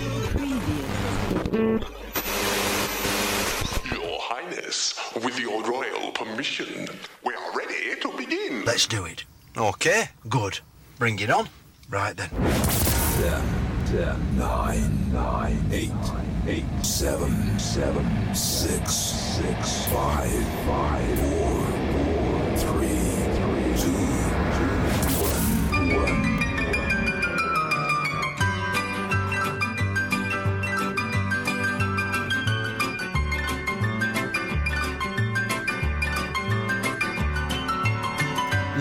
Your Highness, with your royal permission, we are ready to begin. Let's do it. Okay, good. Bring it on. Right then. 10, 9, 8, 7, 6, 5, 4, 3, 2, 1, 1.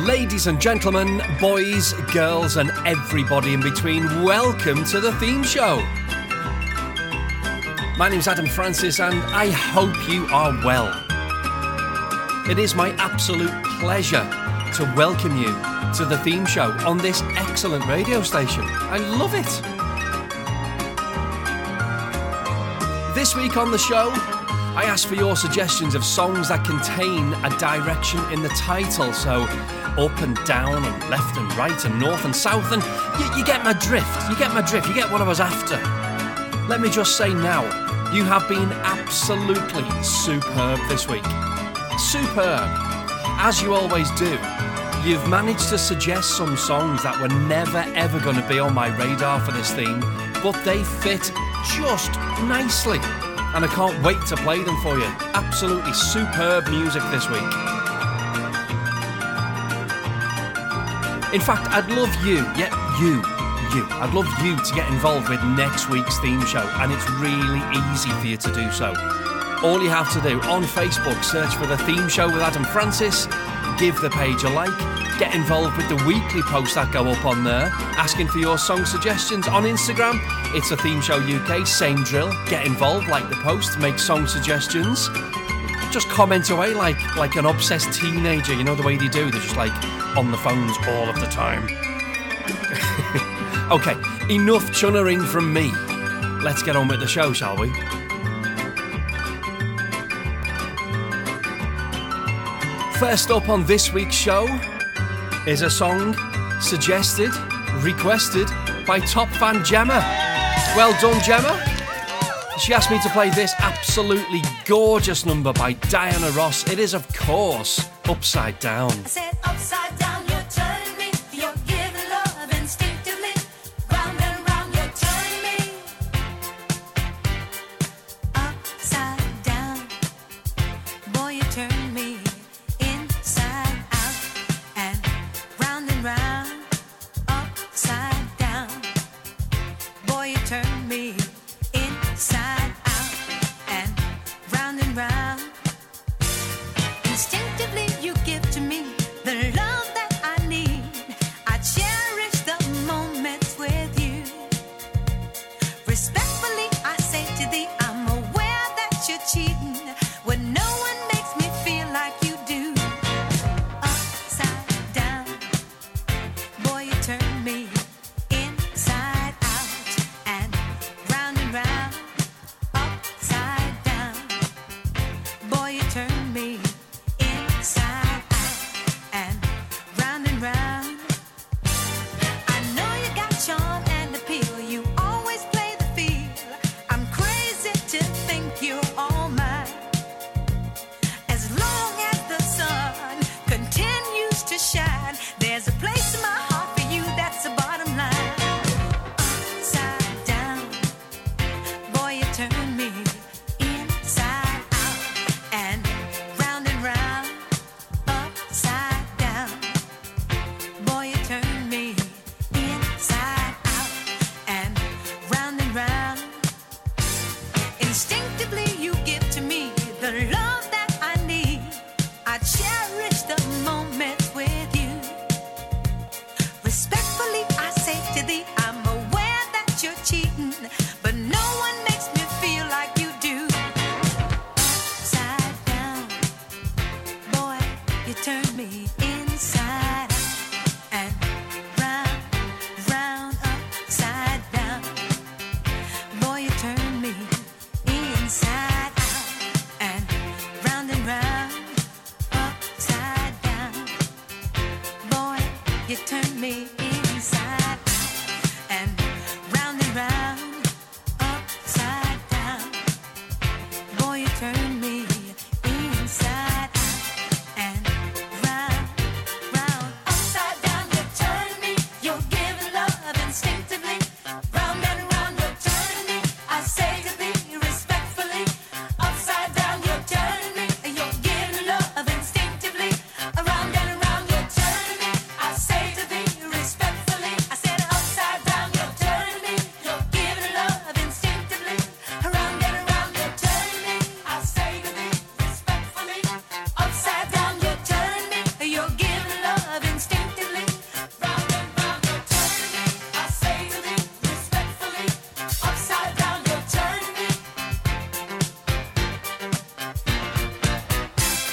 Ladies and gentlemen, boys, girls and everybody in between, welcome to the theme show. My name's Adam Francis and I hope you are well. It is my absolute pleasure to welcome you to the theme show on this excellent radio station. I love it. This week on the show, I asked for your suggestions of songs that contain a direction in the title, so up and down and left and right and north and south, and you get my drift, you get what I was after. Let me just say now, you have been absolutely superb this week. Superb. As you always do, you've managed to suggest some songs that were never ever going to be on my radar for this theme, but they fit just nicely, and I can't wait to play them for you. Absolutely superb music this week. In fact, I'd love you, I'd love you to get involved with next week's theme show, and it's really easy for you to do so. All you have to do, on Facebook, search for The Theme Show with Adam Francis, give the page a like, get involved with the weekly posts that go up on there, asking for your song suggestions. On Instagram, it's The Theme Show UK, same drill, get involved, like the post, make song suggestions. Just comment away like an obsessed teenager, you know the way they do, they're just like on the phones all of the time. Okay, enough chunnering from me. Let's get on with the show, shall we? First up on this week's show is a song suggested, requested by top fan Gemma. Well done, Gemma. She asked me to play this absolutely gorgeous number by Diana Ross. It is, of course, Upside Down. I said upside down. Instinctively you give to me the love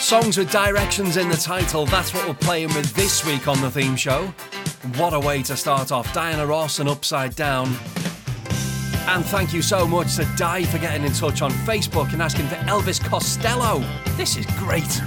Songs with directions in the title, that's what we're playing with this week on the theme show. What a way to start off. Diana Ross and Upside Down. And thank you so much to Di for getting in touch on Facebook and asking for Elvis Costello. This is great.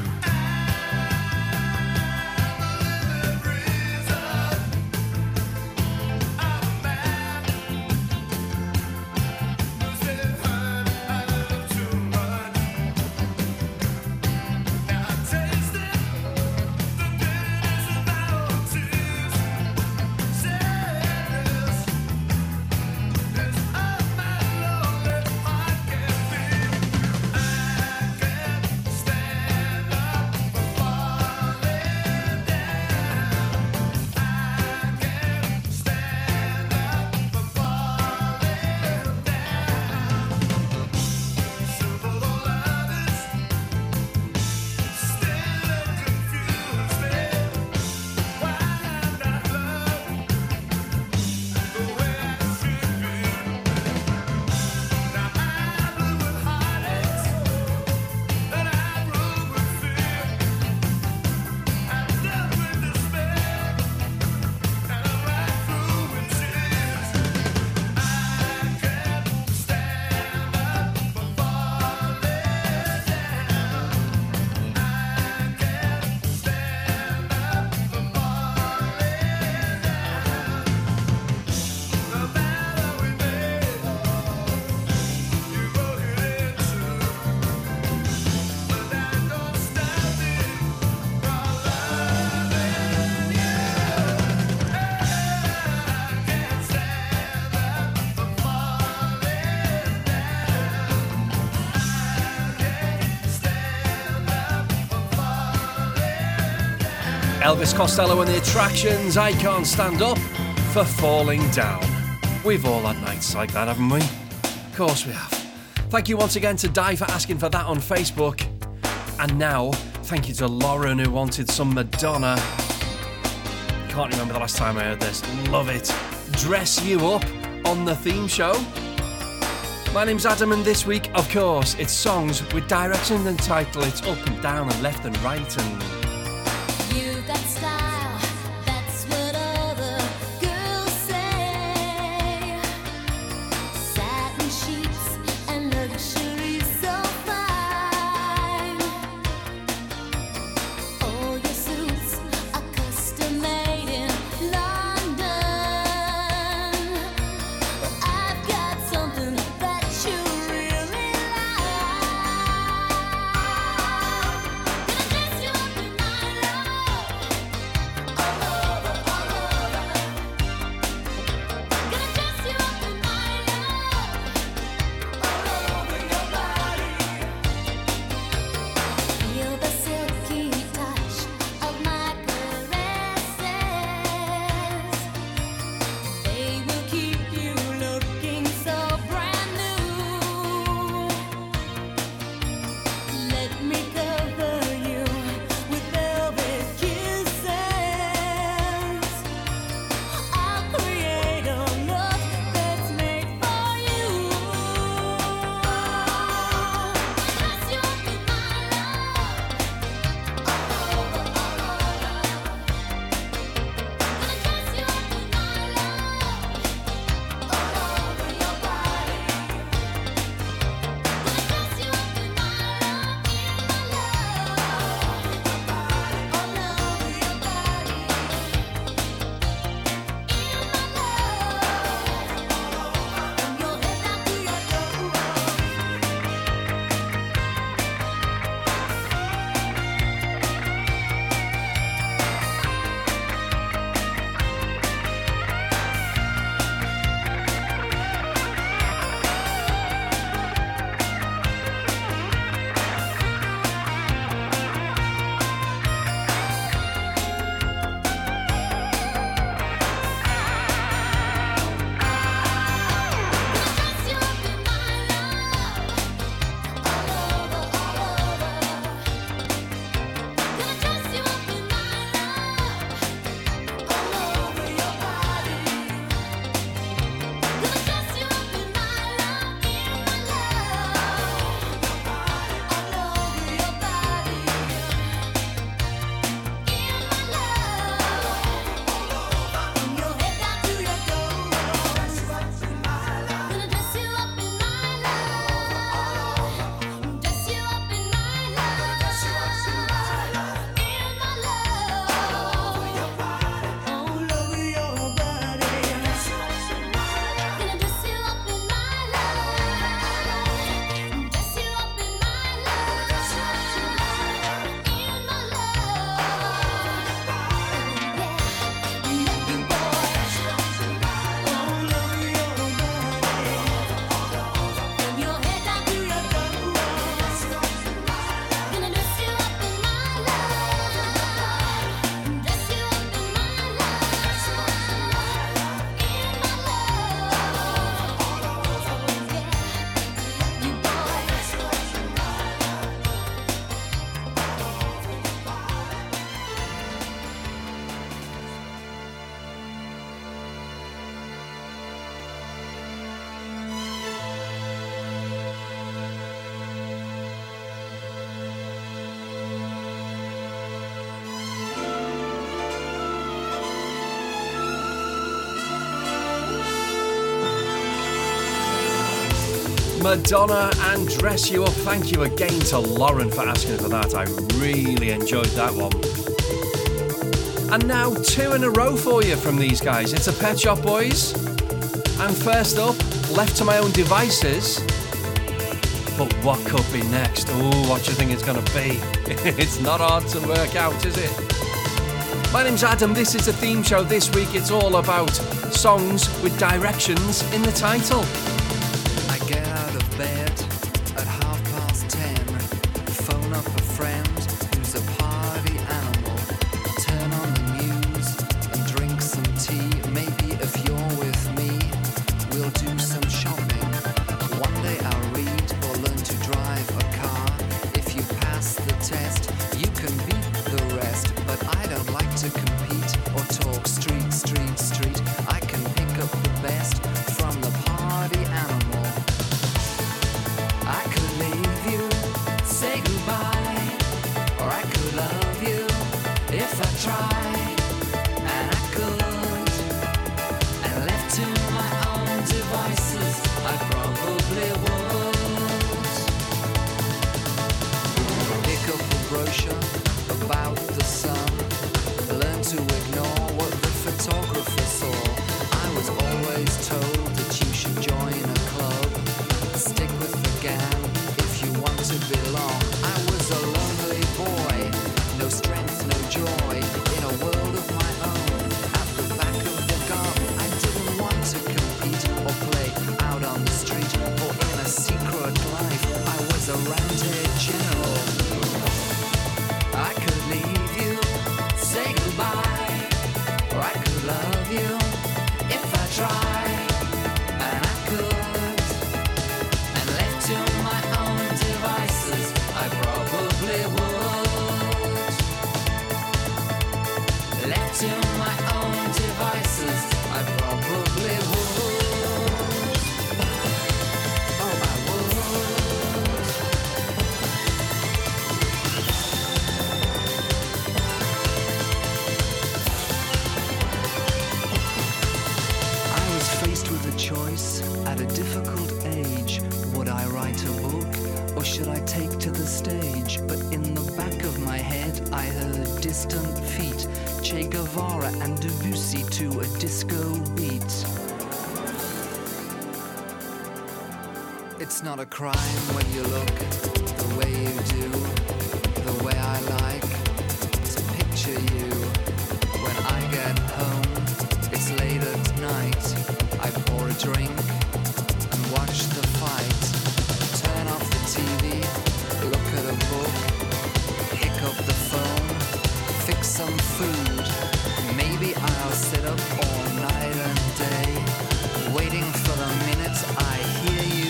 Elvis Costello and The Attractions, I Can't Stand Up for Falling Down. We've all had nights like that, haven't we? Of course we have. Thank you once again to Di for asking for that on Facebook. And now, thank you to Lauren who wanted some Madonna. Can't remember the last time I heard this. Love it. Dress You Up on the theme show. My name's Adam and this week, of course, it's songs with directions and title. It's up and down and left and right and... Madonna and Dress You Up. Thank you again to Lauren for asking for that. I really enjoyed that one. And now two in a row for you from these guys. It's a Pet Shop Boys. And first up, Left to My Own Devices. But what could be next? Oh, what do you think it's going to be? It's not hard to work out, is it? My name's Adam. This is the theme show. This week it's all about songs with directions in the title. It's not a crime when you look the way you do, the way I like to picture you. When I get home, it's late at night. I pour a drink and watch the fight. Turn off the TV, look at a book, pick up the phone, fix some food. Maybe I'll sit up all night and day, waiting for the minutes I hear you.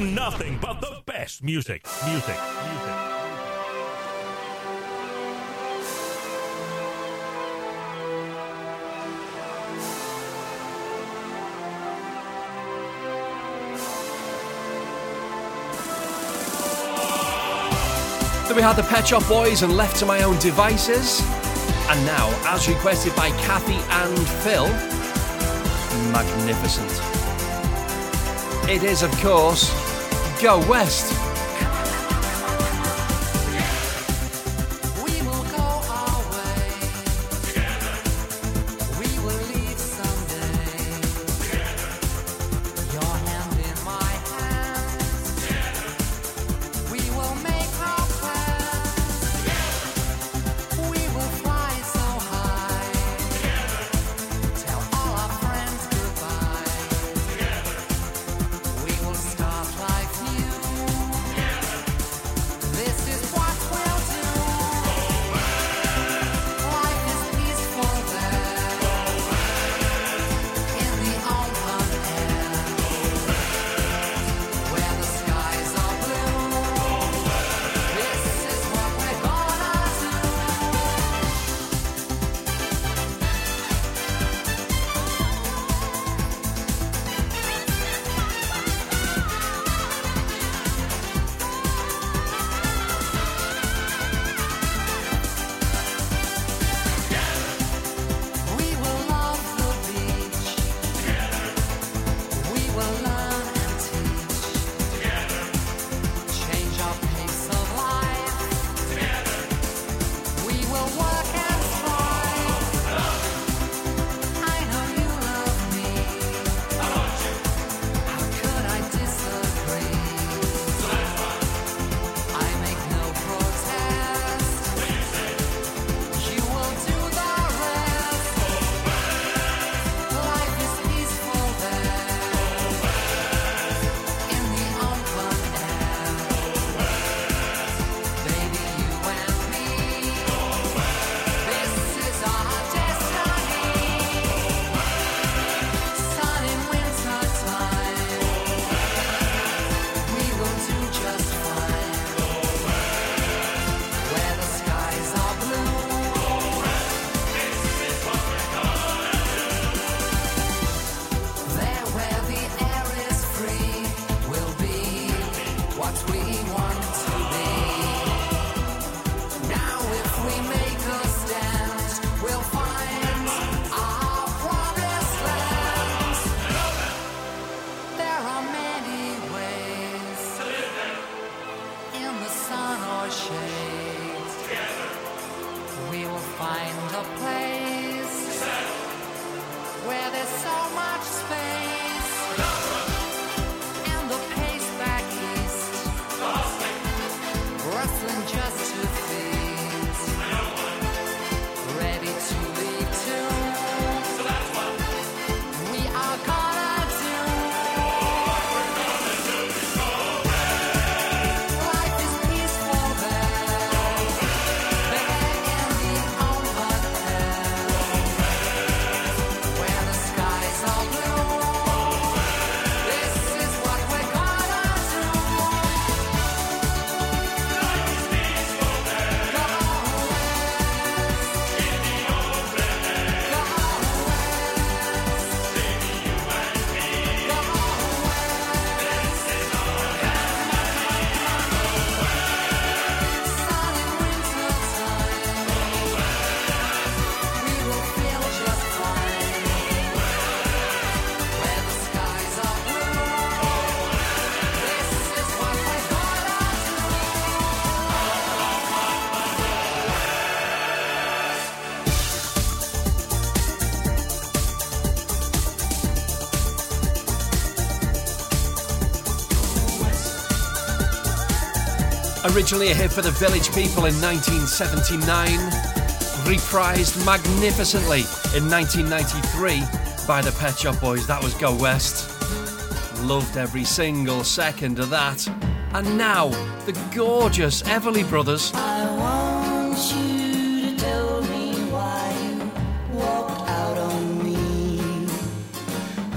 Nothing but the best music. Music. Then we had the Pet Shop Boys and Left to My Own Devices. And now, as requested by Kathy and Phil, Magnificent. It is, of course, Go West. We will go our way. Together. We will. Originally a hit for the Village People in 1979, reprised magnificently in 1993 by the Pet Shop Boys. That was Go West. Loved every single second of that. And now, the gorgeous Everly Brothers. I want you to tell me why you walked out on me.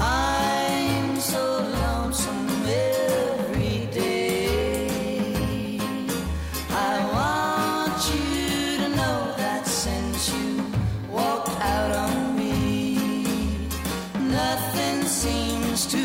I'm so lonesome every day. I want you to know that since you walked out on me, nothing seems to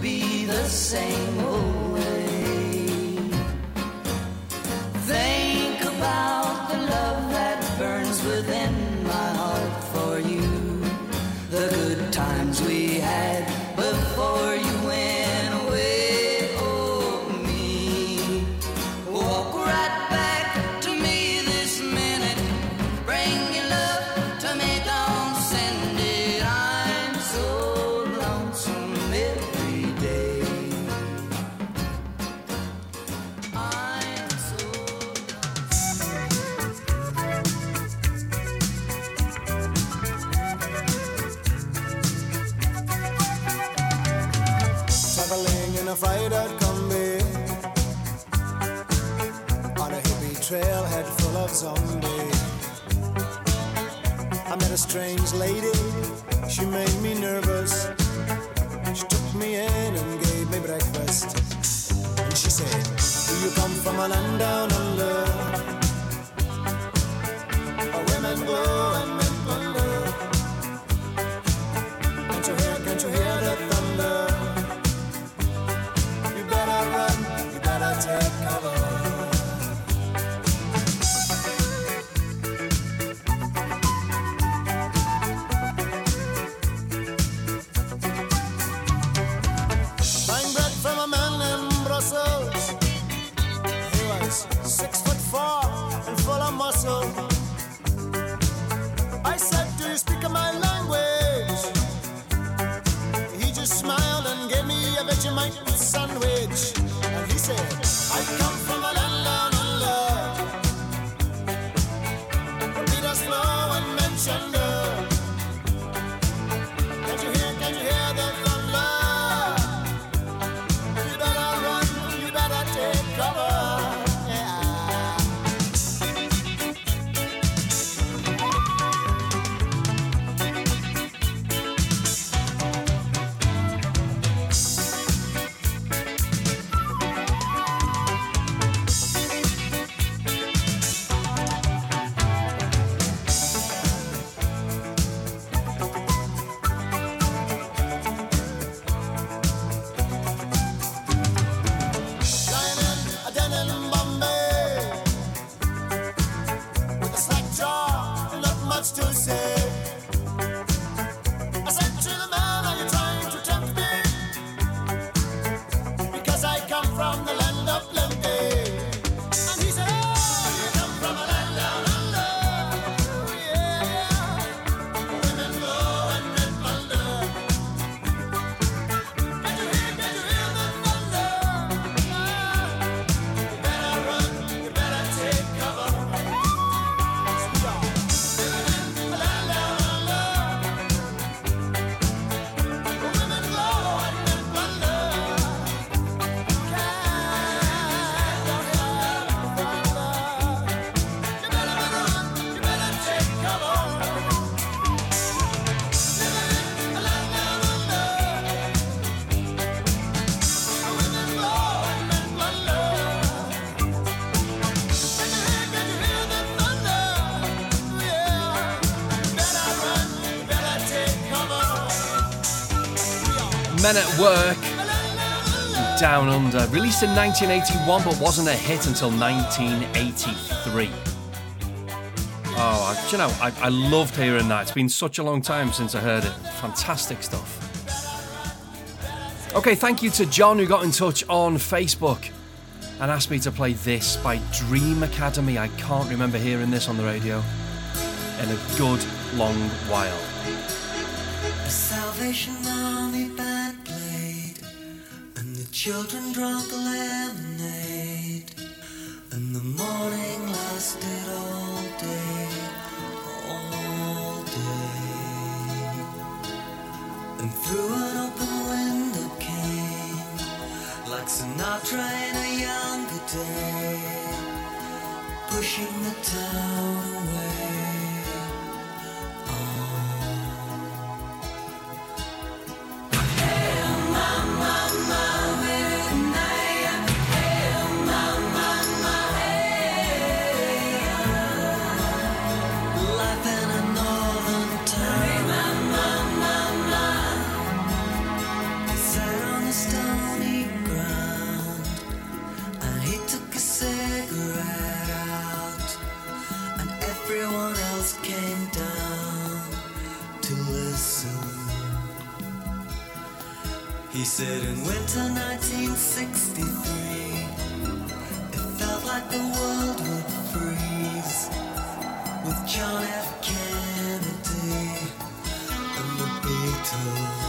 be the same old way. Men at Work, Down Under, released in 1981 but wasn't a hit until 1983. Oh, you know, I loved hearing that. It's been such a long time since I heard it. Fantastic stuff. Okay, thank you to John who got in touch on Facebook and asked me to play this by Dream Academy. I can't remember hearing this on the radio in a good long while. The Salvation Army band played, and the children drank lemonade, and the morning lasted all day, and through an open window came, like Sinatra in a younger day, pushing the town away. He said in winter 1963, it felt like the world would freeze with John F. Kennedy and the Beatles.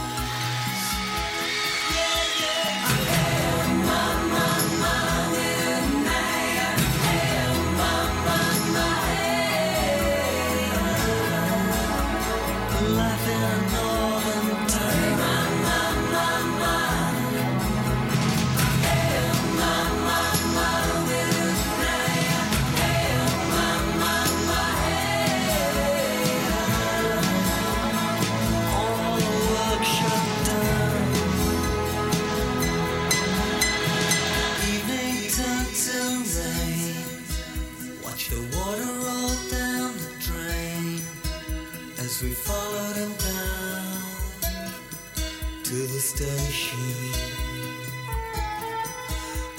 We followed him down to the station,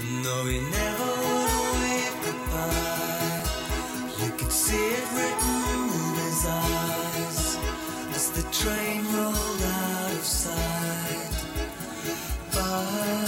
and though he never would wave goodbye, you could see it written in his eyes as the train rolled out of sight. Bye.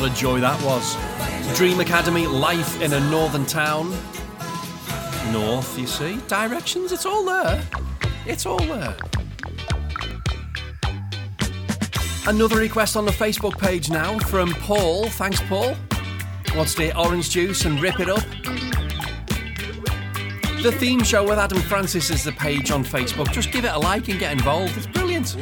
What a joy that was. Dream Academy, Life in a Northern Town. North, you see. Directions, it's all there. It's all there. Another request on the Facebook page now from Paul. Thanks, Paul. Wants to hear Orange Juice and Rip It Up. The Theme Show with Adam Francis is the page on Facebook. Just give it a like and get involved. It's brilliant.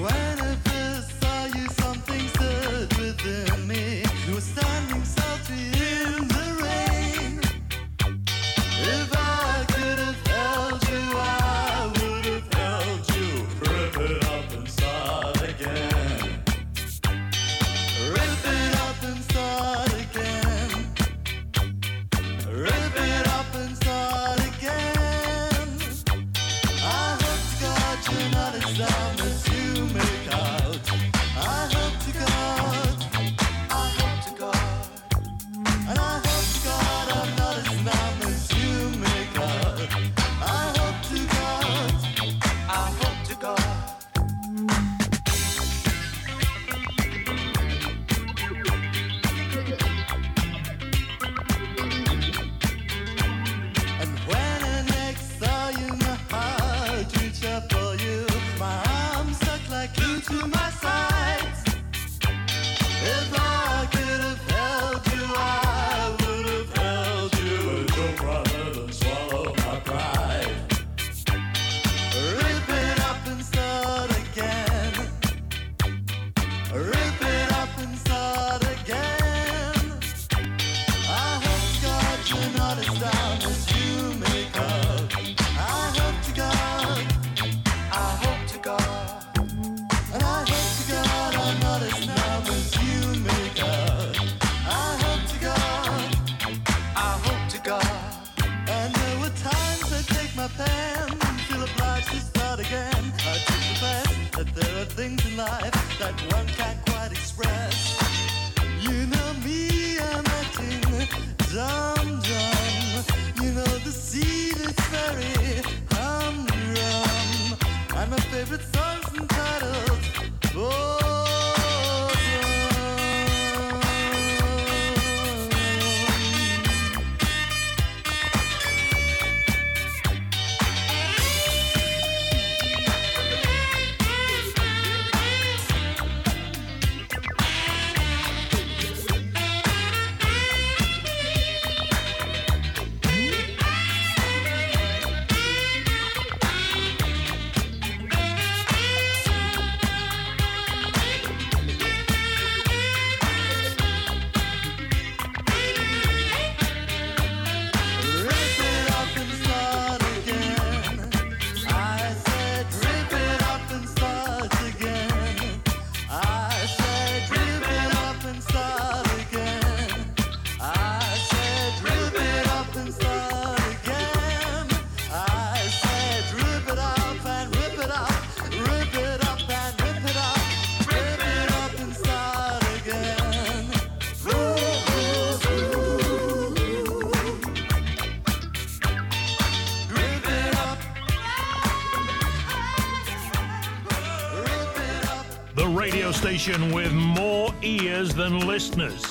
Station with more ears than listeners.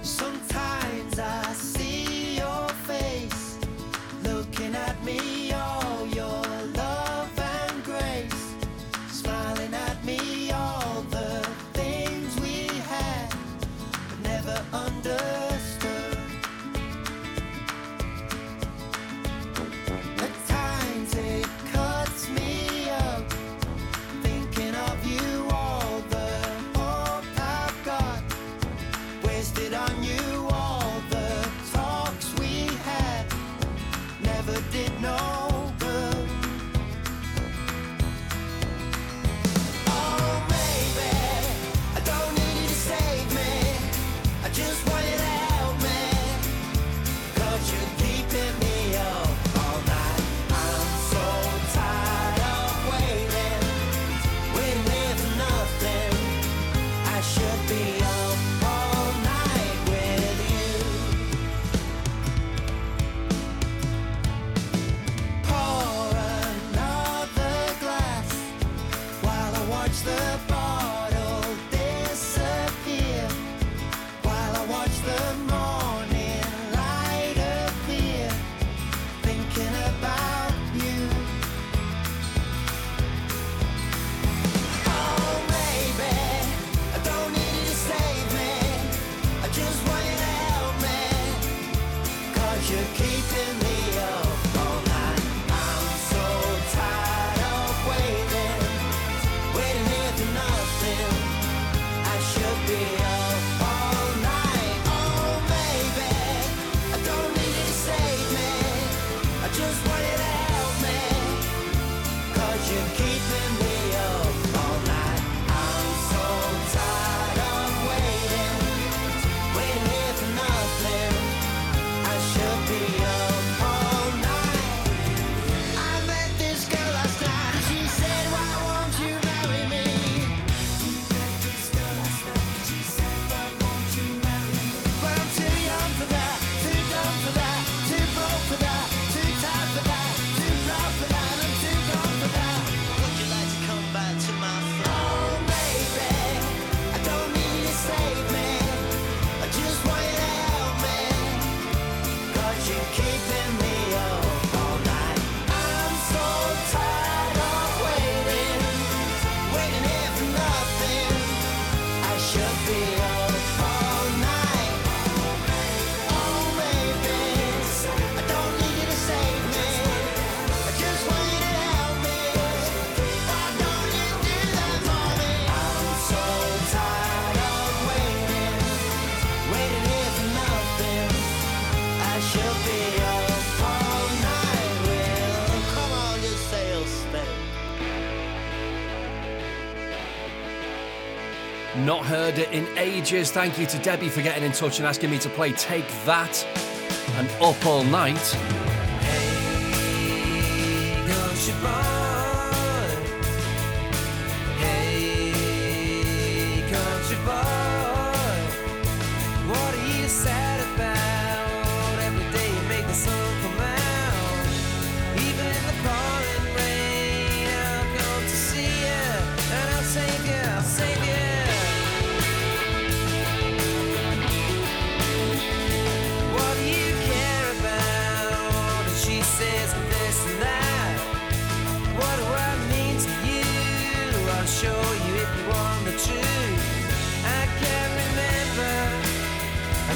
Sometimes I see your face looking at me, all your love and grace, smiling at me, all the things we had but never understood. At times it cuts me up thinking of you. On you, all the talks we had never did no good. Oh, baby, I don't need you to save me, I just want you to help me, 'cause you're keeping me up all night. I'm so tired of waiting, with nothing. I should be up all night show. not heard it in ages. Thank you to Debbie for getting in touch and asking me to play Take That and Up All Night. Hey, gosh, you're fine.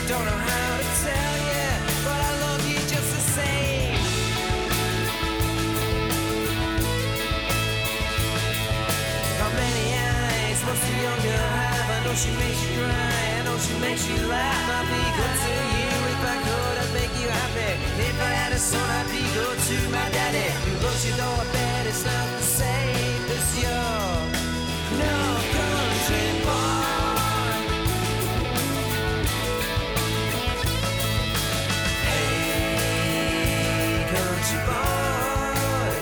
Don't know how to tell you, but I love you just the same. How many eyes must a young girl have? I know she makes you cry, I know she makes you laugh. I'd be good to you if I could, I'd make you happy. If I had a son, I'd be good to my daddy. You love you though, I bet it's not the same as your no country boy. Country boy,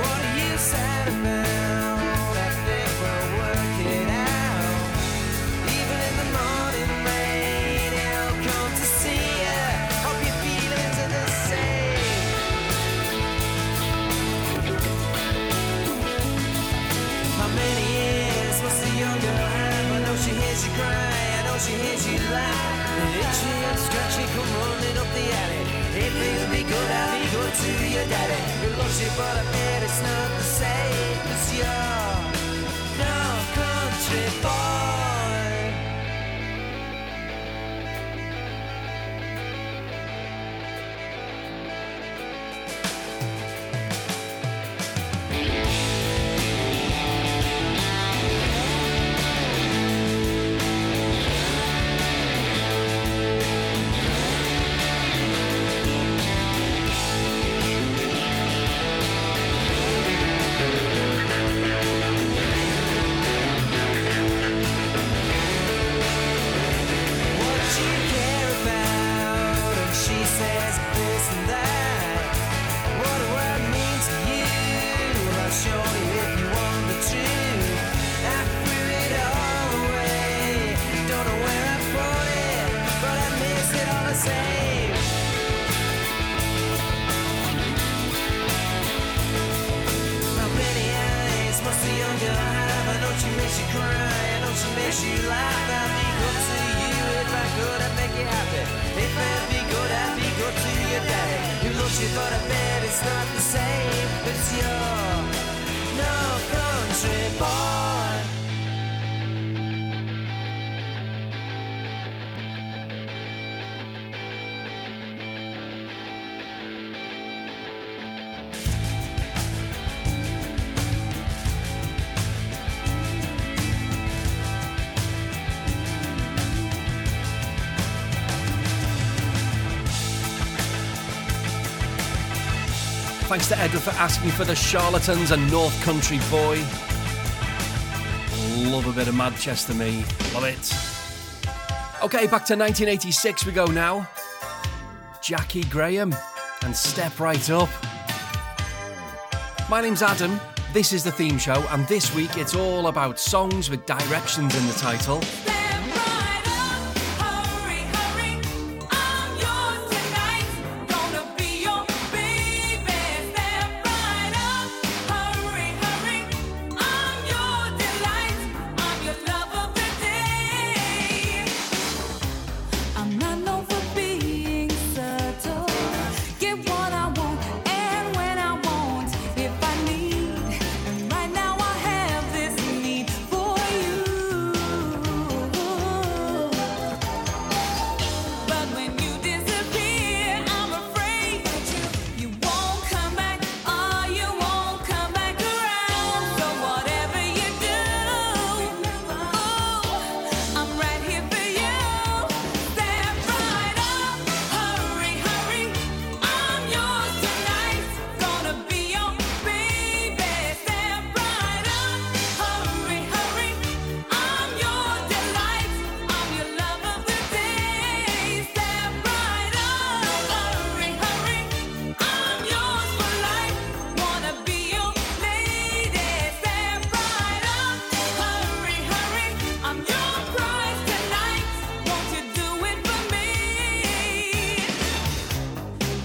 what are you sad about? I think we'll work it out. Even in the morning rain, I'll come to see ya. Hope your feelings are the same. How many years must a young girl have? I know she hears you cry, I know she hears you laugh. Itchy and scratchy, come running up the alley. Hey, please be good, I'll be good to your daddy. You love you, but I bet it's not the same as your no country boy. Thanks to Edward for asking for The Charlatans and North Country Boy. Love a bit of Manchester, me. Love it. Okay, back to 1986 we go now. Jackie Graham and Step Right Up. My name's Adam, this is The Theme Show, and this week it's all about songs with directions in the title.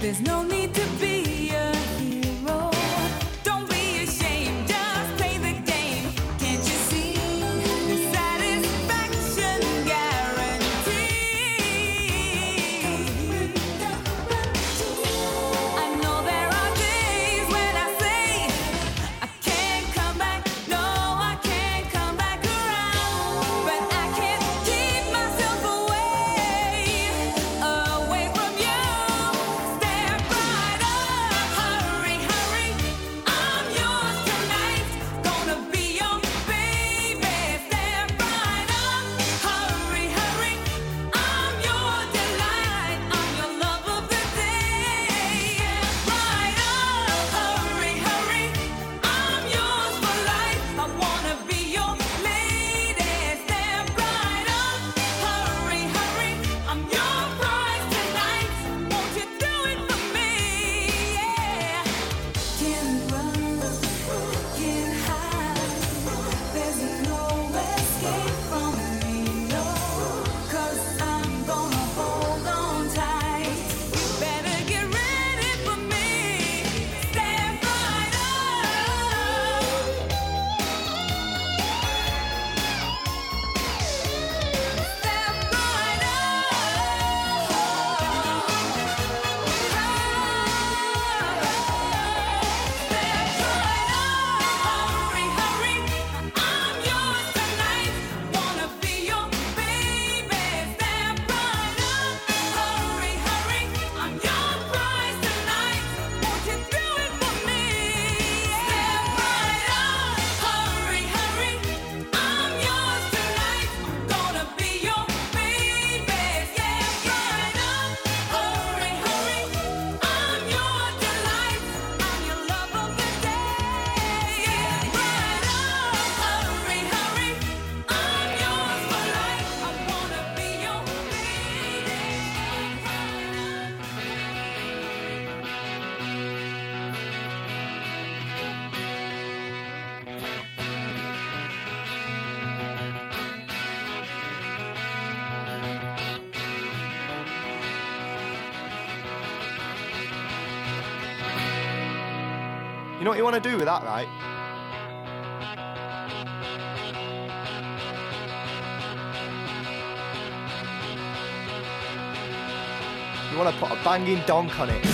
There's no need to be a hero. Don't be ashamed, just play the game. Can't you see the satisfaction guarantee? I know there are days when I say I can't come back, no, I can't come back around, but I can't keep myself away from you. Step right up, hurry, hurry, I'm yours tonight, gonna be your baby. Step right up, hurry, hurry, I'm your delight, I'm your love of the day. Step right up, hurry, hurry, I'm yours for life, I wanna be your lady. Step right up, hurry, hurry, I'm your prize tonight, won't you do it for me? Yeah. Can't run, can't hide, there's no escape from me, no, 'cause I'm gonna hold on tight. You better get ready for me. Stand right up. Step right up. Step right up. Hurry, hurry, I'm yours tonight, wanna be your baby. Step right up. Hurry, hurry, I'm your prize tonight, won't you do it for me? Step right up. Hurry, hurry, I'm yours tonight, gonna be your baby. Step right up. Hurry, hurry, I'm your delight, I'm your love of the day. Step right up. Hurry, hurry, I'm yours for life, I wanna be your baby. Step right up. You know what you want to do with that, right? You want to put a banging donk on it. I could take it all.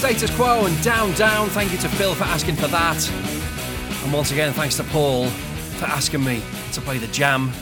Status Quo and Down Down. Thank you to Phil for asking for that. And once again, thanks to Paul for asking me to play The Jam.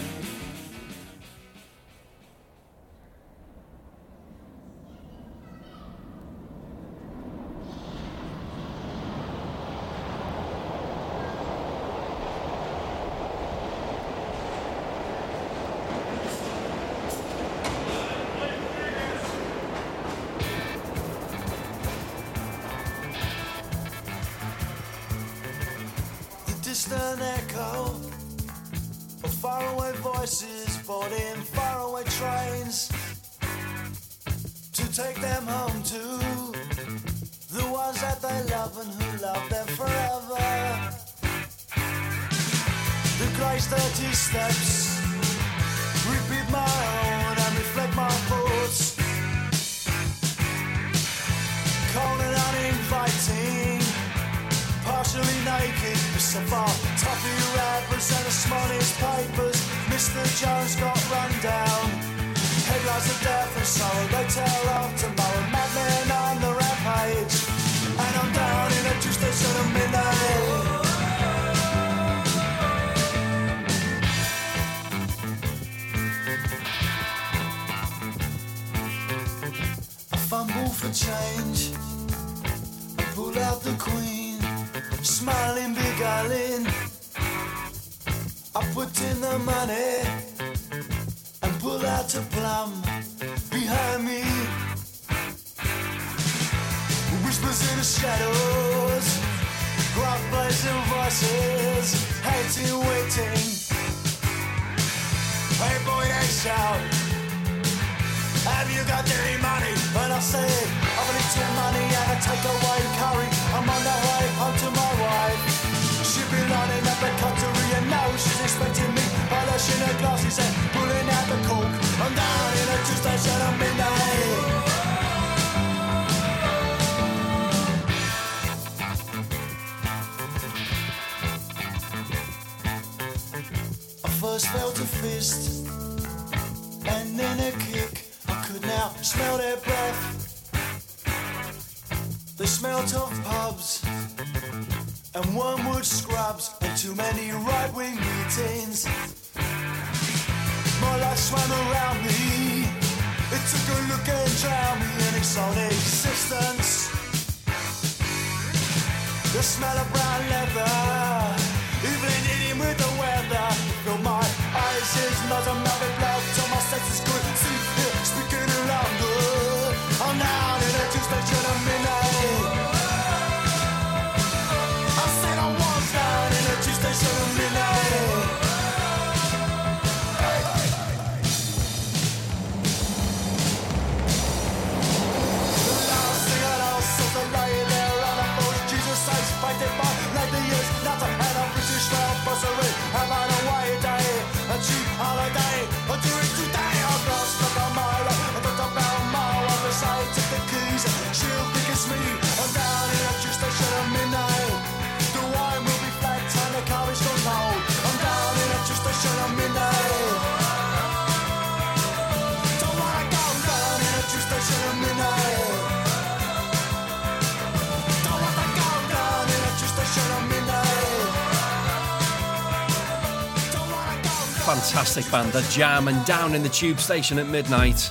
Fantastic band, The Jam, and Down in the Tube Station at midnight.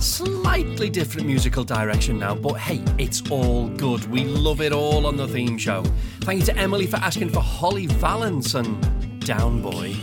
Slightly different musical direction now, but hey, it's all good. We love it all on the theme show. Thank you to Emily for asking for Holly Valance and Down Boy.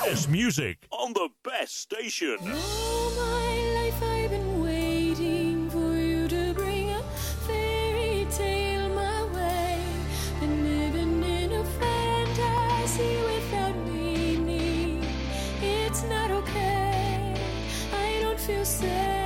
best music on the best station. All my life I've been waiting for you to bring a fairy tale my way. Been living in a fantasy without meaning. It's not okay. I don't feel safe.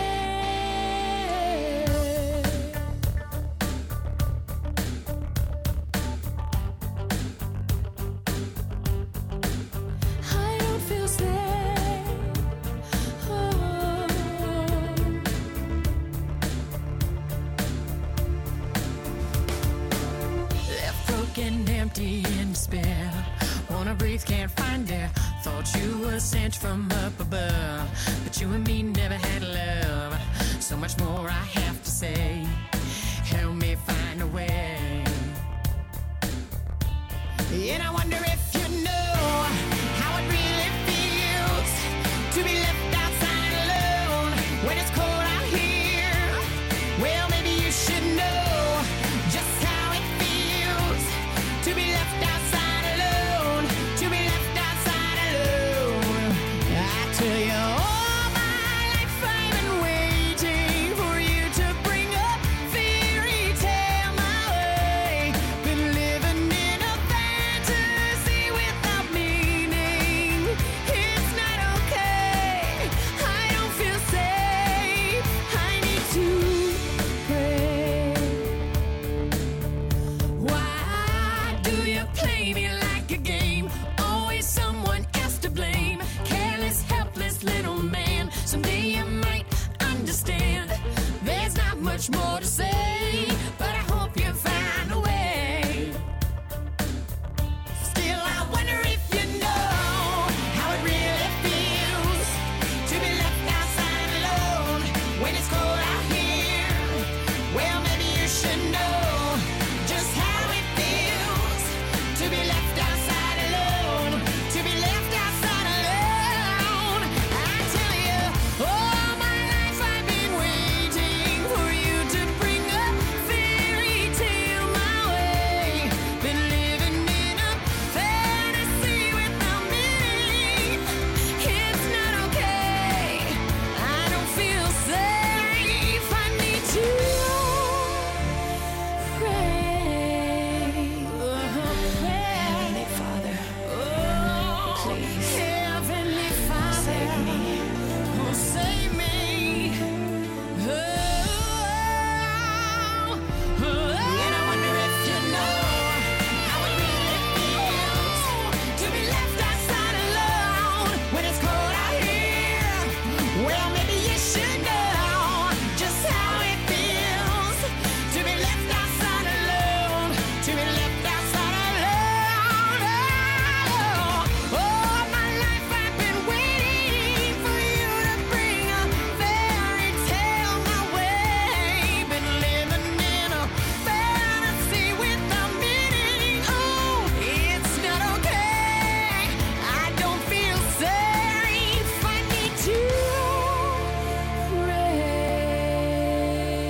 Can't find it. Thought you were sent from up above, but you and me never had love. So much more I have to say. Help me find a way. And I wonder if you know how it really feels to be left outside alone when it's cold out here. Well, maybe you should know just how it feels to be left outside. More to say, but I hope you find a way. Still, I wonder if you know how it really feels to be left outside alone when it's cold out here. Well, maybe you should know.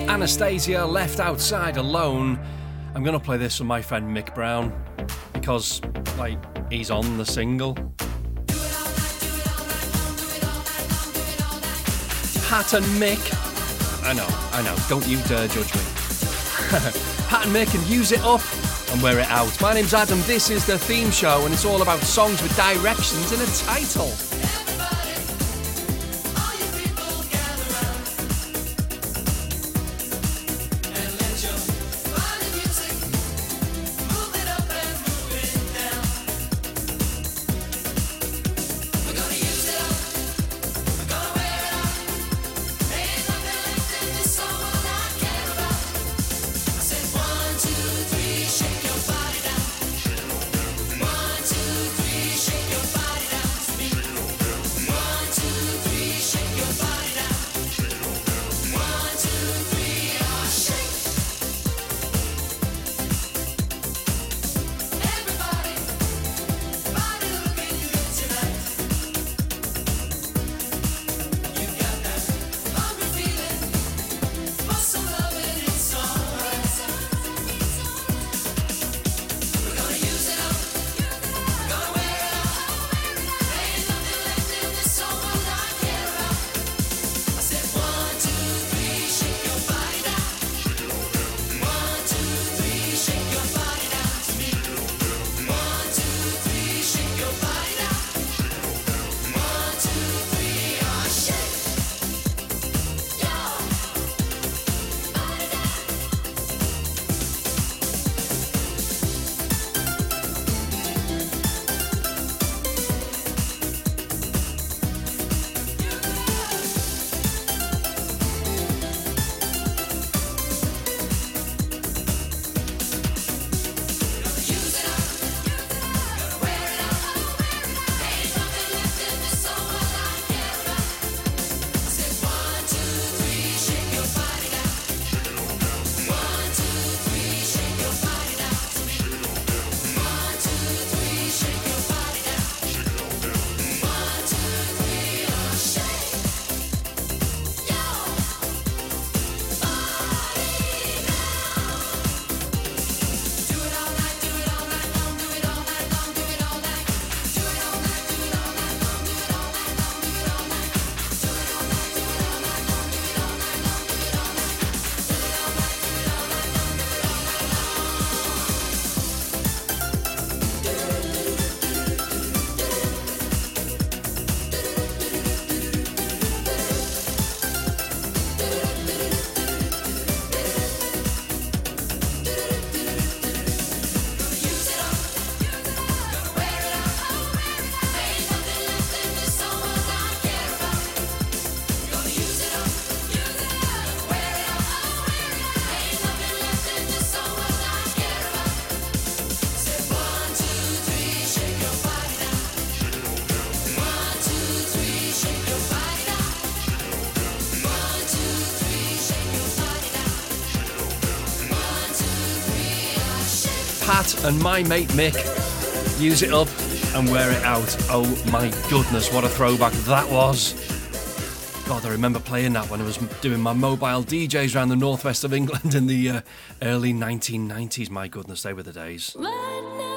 Anastasia, Left Outside Alone. I'm going to play this for my friend Mick Brown because, like, he's on the single. Pat and Mick. I know. Don't you dare judge me. Pat and Mick and Use It Up and Wear It Out. My name's Adam. This is the theme show, and it's all about songs with directions and a title. Pat and my mate Mick. Use it up and wear it out. Oh my goodness, what a throwback that was. God, I remember playing that when I was doing my mobile DJs around the northwest of England in the early 1990s. My goodness, they were the days. Right now.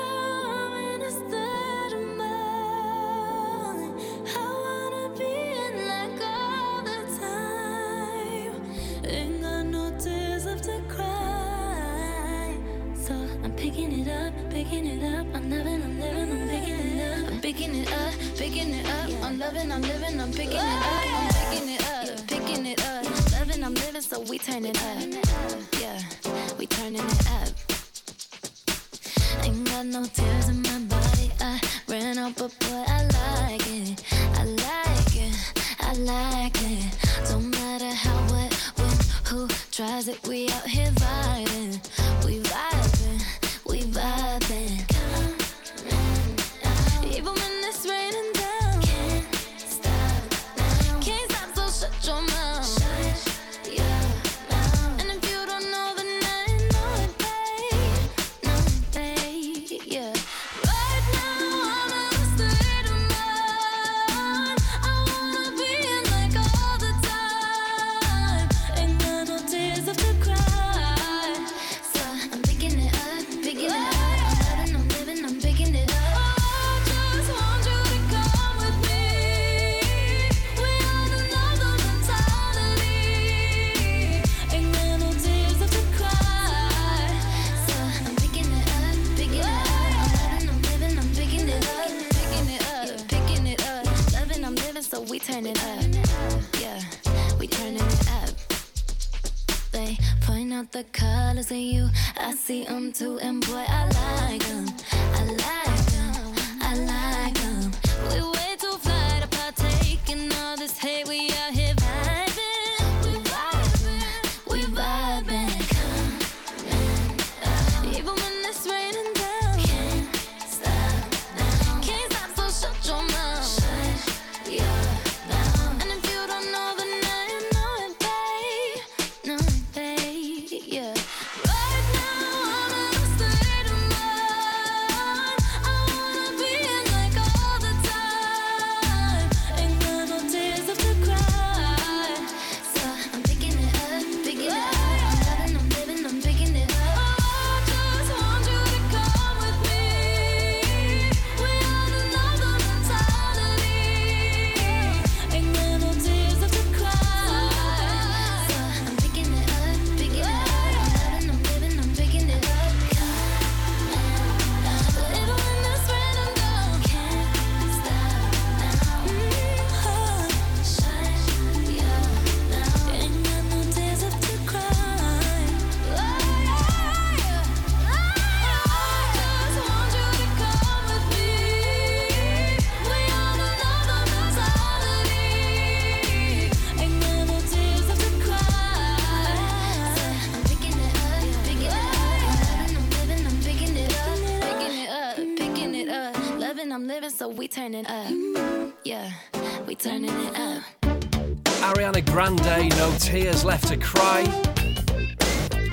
Tears left to cry.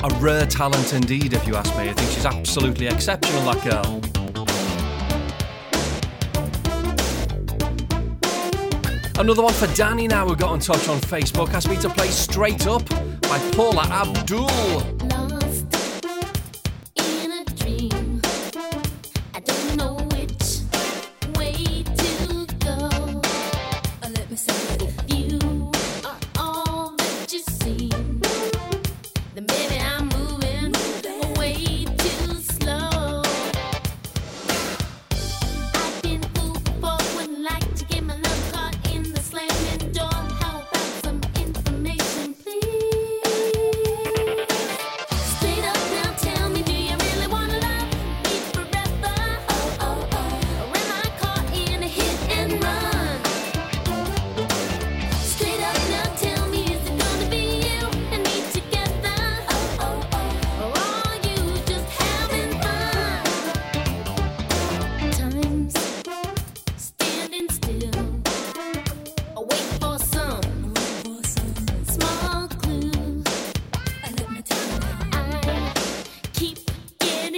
A rare talent indeed, if you ask me. I think she's absolutely exceptional, that girl. Another one for Danny now, who got in touch on Facebook. Asked me to play Straight Up by Paula Abdul.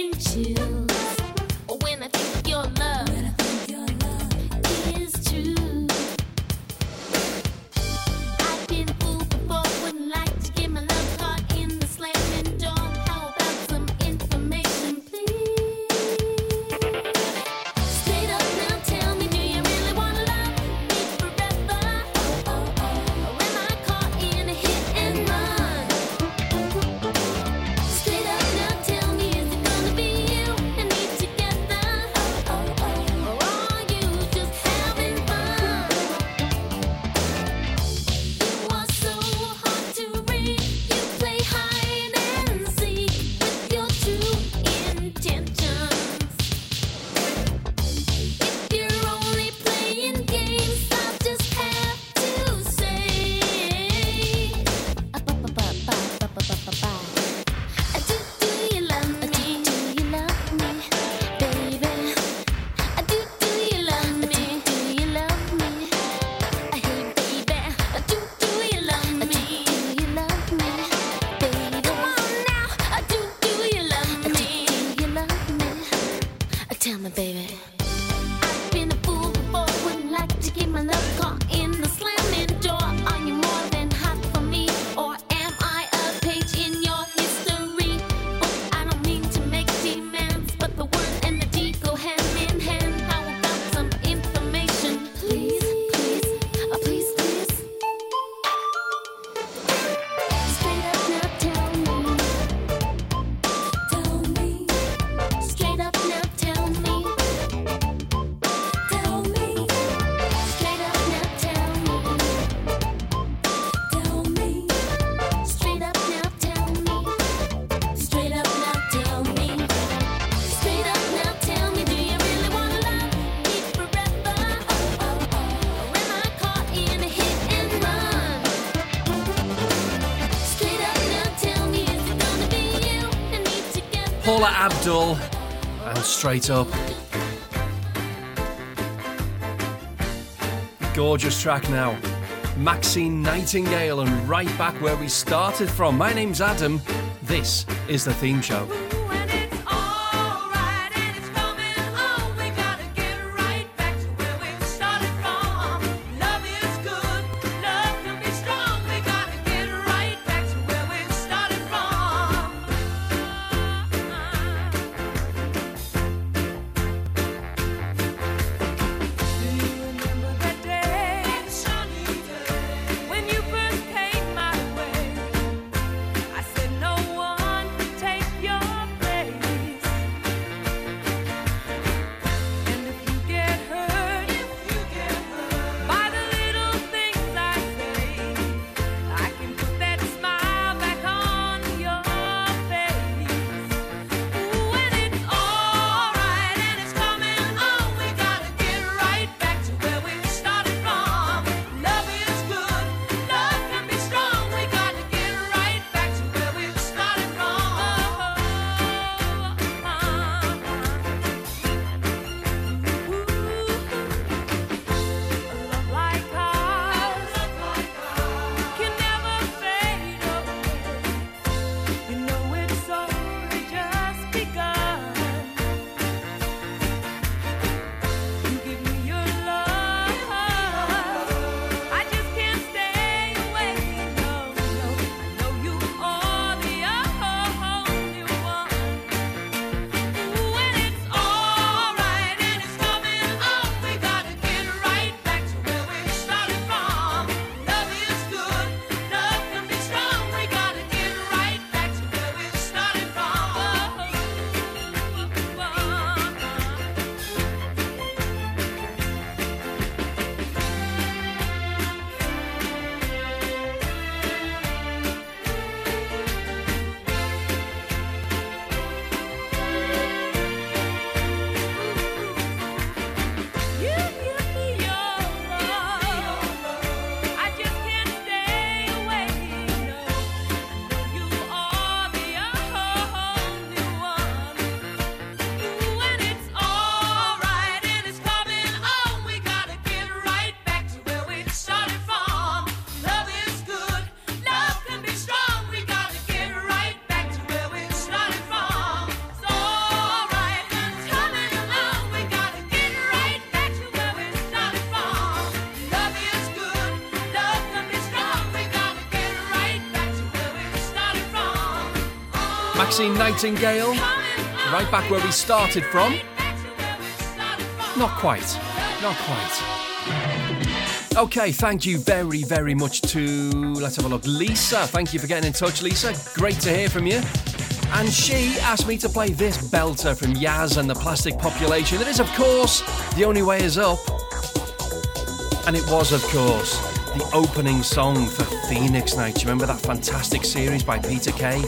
getting chills when I think of your love. Paula Abdul and Straight Up. Gorgeous track now. Maxine Nightingale and Right Back Where We Started From. My name's Adam. This is The Theme Show. You're Maxine Nightingale, right back where we started from. Not quite, not quite. Okay, thank you very, very much to, let's have a look, Lisa. Thank you for getting in touch, Lisa. Great to hear from you. And she asked me to play this belter from Yaz and the Plastic Population. It is, of course, The Only Way Is Up. And it was, of course, the opening song for Phoenix Nights. Remember that fantastic series by Peter Kay?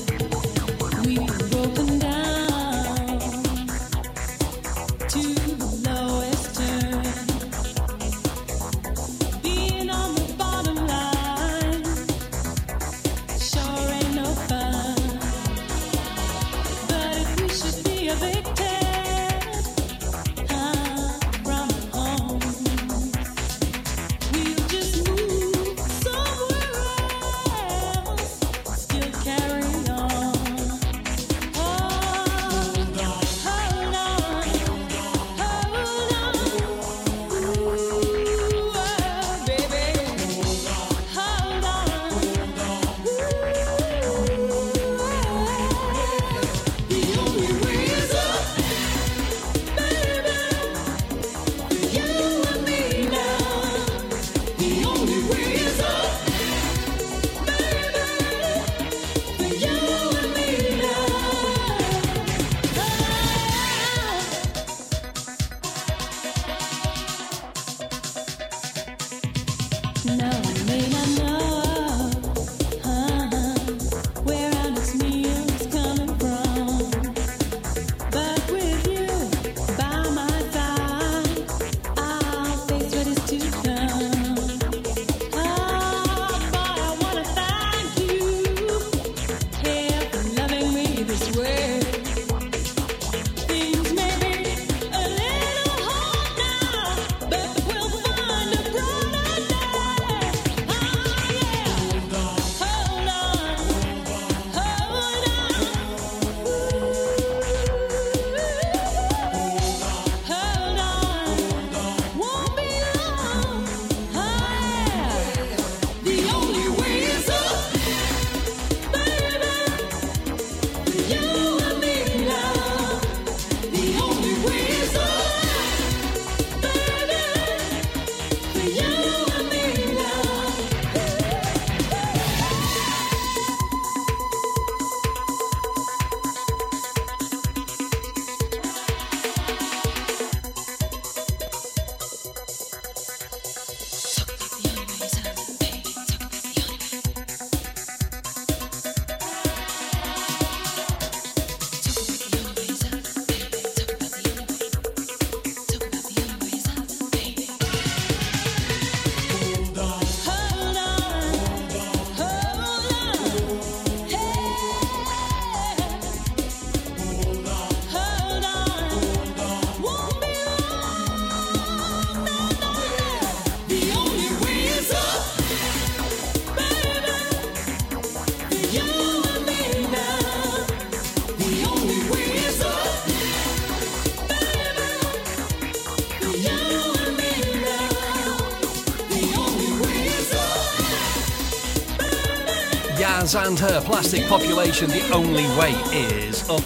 And her Plastic Population, The Only Way Is Up.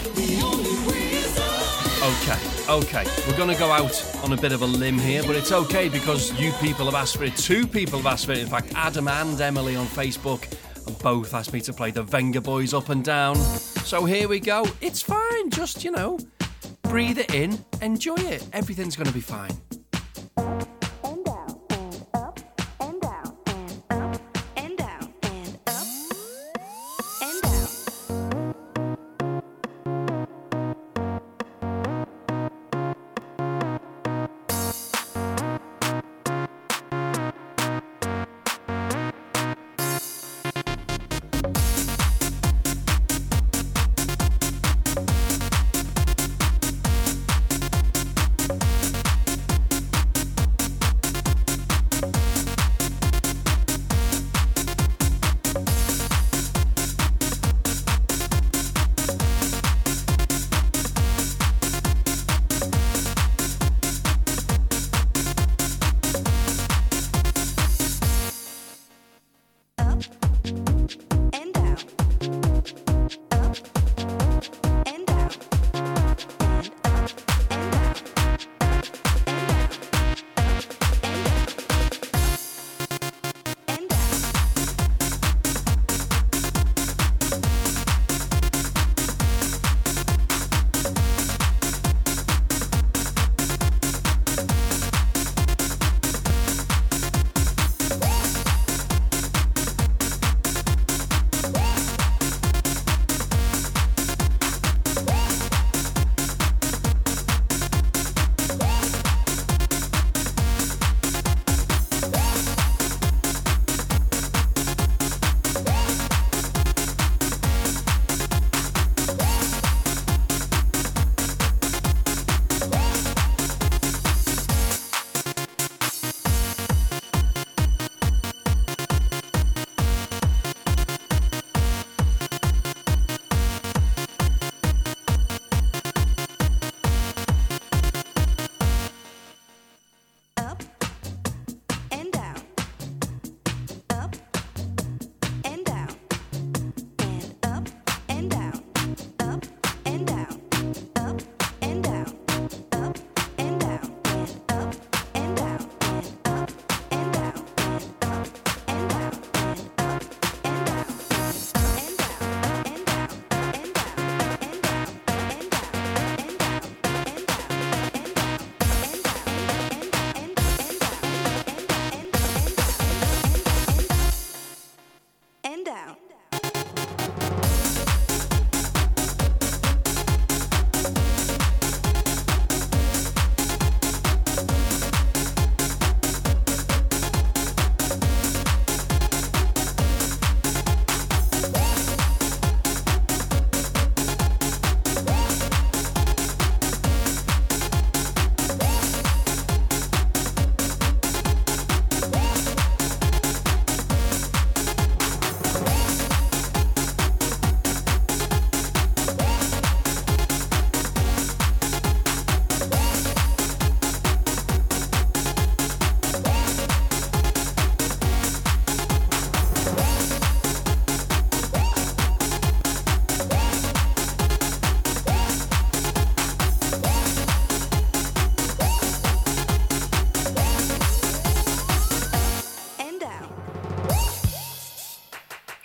Okay, we're going to go out on a bit of a limb here, but it's okay because you people have asked for it. Two people have asked for it, in fact, Adam and Emily on Facebook, and both asked me to play the Vengaboys Up and Down. So here we go. It's fine, just, you know, breathe it in, enjoy it. Everything's going to be fine.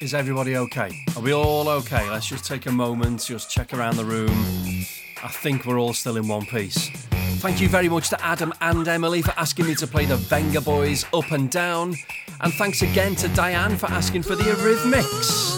Is everybody okay? Are we all okay? Let's just take a moment, just check around the room. I think we're all still in one piece. Thank you very much to Adam and Emily for asking me to play the Vengaboys Up and Down. And thanks again to Diane for asking for the Eurythmics.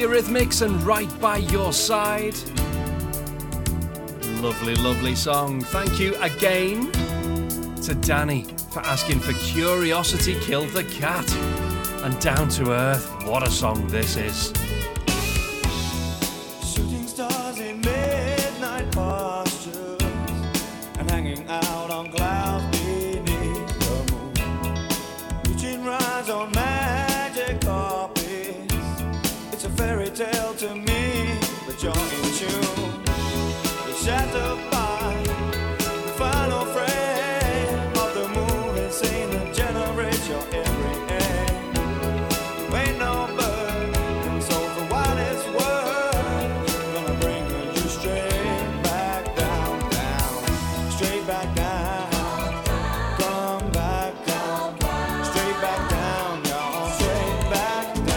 Eurythmics and Right By Your Side. Lovely, lovely song. Thank you again to Danny for asking for Curiosity Killed the Cat. And Down to Earth, what a song this is. Shooting stars in midnight pastures and hanging out on clouds beneath the moon. Reaching rides on magic carpets. It's a fairy tale to me, but you're in tune. It's shattered by the final frame of the moving scene that generates your every aim. You ain't no bird, and so for what it's worth, gonna bring you straight back down, come back down, straight back down, y'all, straight back down.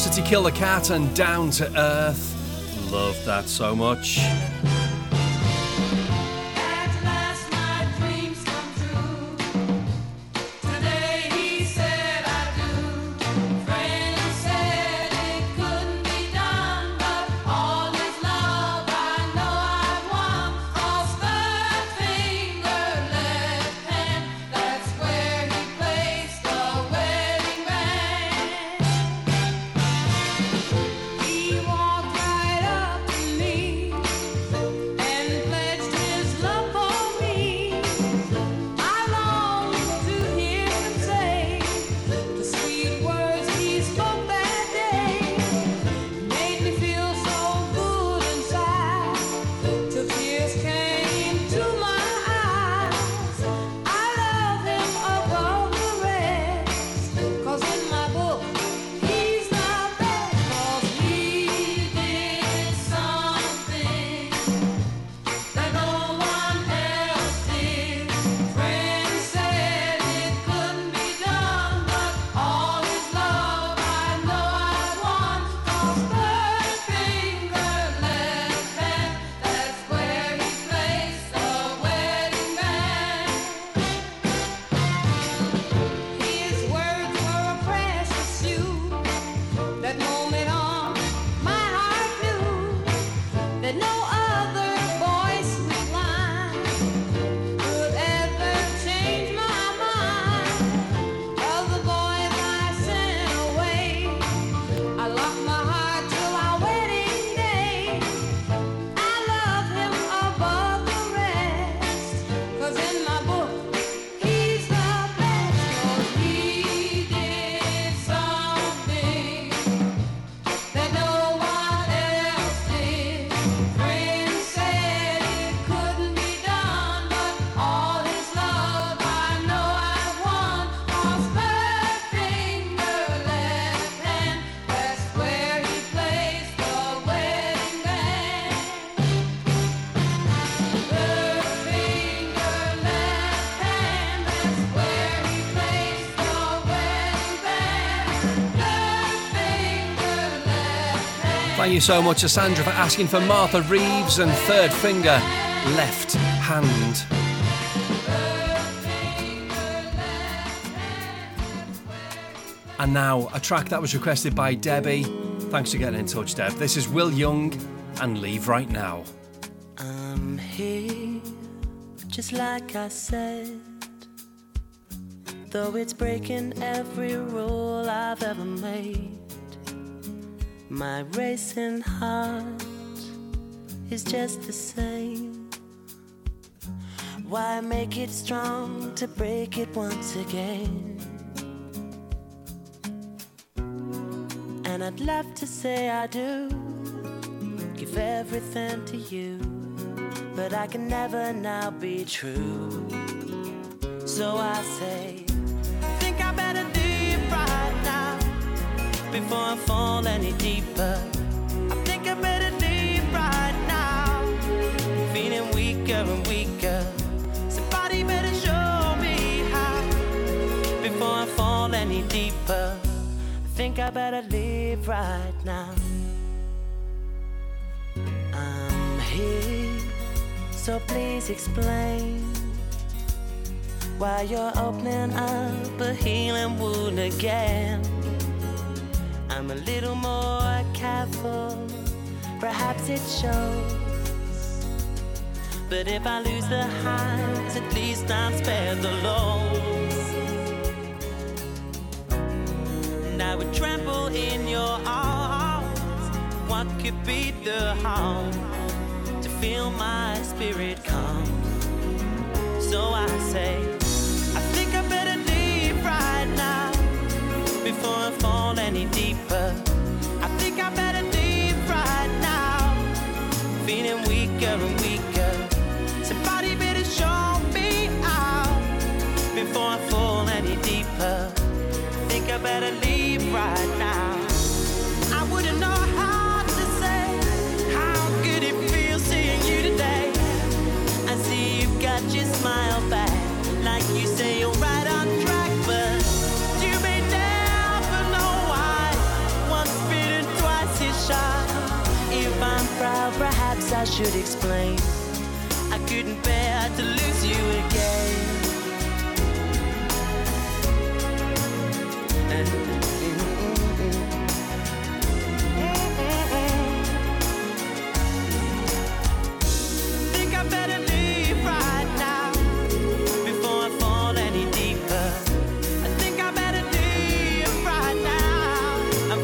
Curiosity Killed the Cat and Down to Earth. Love that so much. Thank you so much to Sandra for asking for Martha Reeves and Third Finger Left Hand. And now a track that was requested by Debbie. Thanks for getting in touch, Deb. This is Will Young and Leave Right Now. I'm here, just like I said, though it's breaking every rule I've ever made. My racing heart is just the same. Why make it strong to break it once again? And I'd love to say I do give everything to you, but I can never now be true. So I say, think I better leave right now before I fall any deeper. I think I better leave right now, feeling weaker and weaker. Somebody better show me how before I fall any deeper. I think I better leave right now. I'm here, so please explain why you're opening up a healing wound again. I'm a little more careful, perhaps it shows. But if I lose the highs, at least I'm spared the lows. And I would trample in your arms. What could be the harm to feel my spirit calm? So I say, I think I better leave right now before I fall any deeper. I think I better leave right now, feeling weaker and weaker. Somebody better show me out before I fall any deeper. I think I better leave right now. I wouldn't know how to say how good it feels seeing you today. I see you've got your smile back, like you say you're right on track, but I should explain. I couldn't bear to lose you again. Think I better leave right now before I fall any deeper. I think I better leave right now. I'm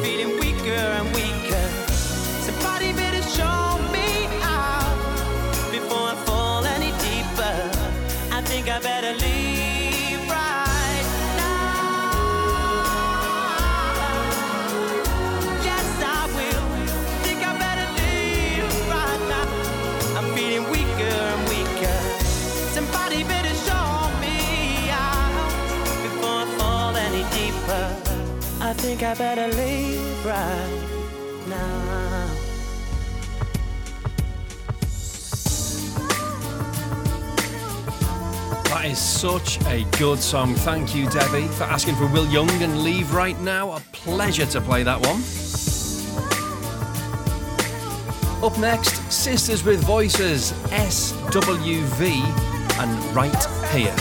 feeling weaker and weaker. Somebody better show me out before I fall any deeper. I think I better leave right. I think I better leave right now. That is such a good song. Thank you, Debbie, for asking for Will Young and Leave Right Now. A pleasure to play that one. Up next, Sisters with Voices, SWV, and Right Here.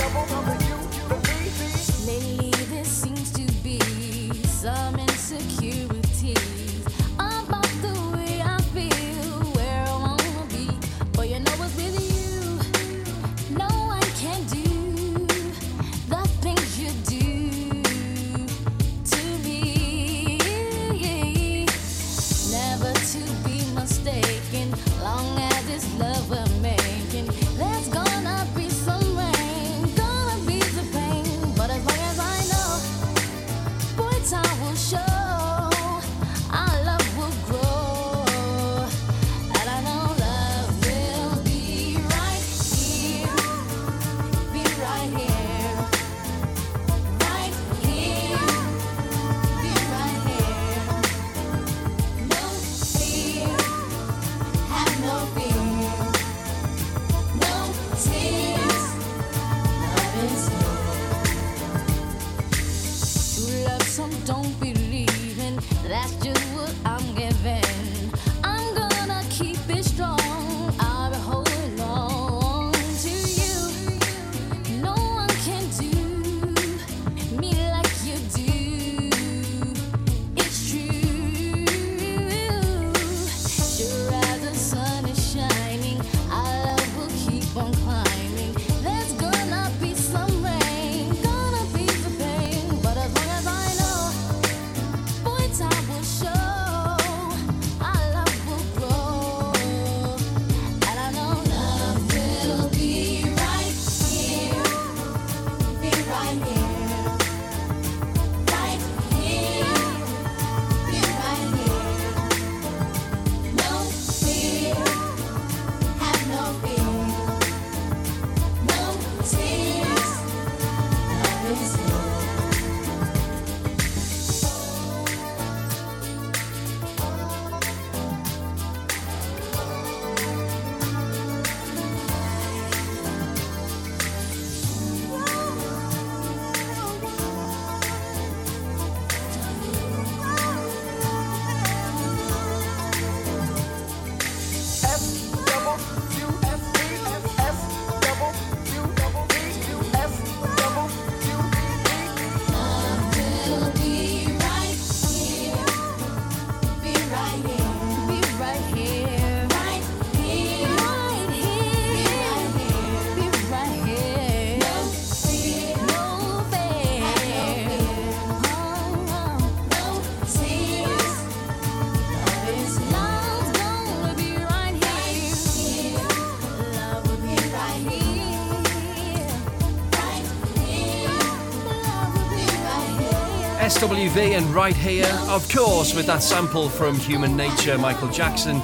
SWV and Right Here, of course, with that sample from Human Nature, Michael Jackson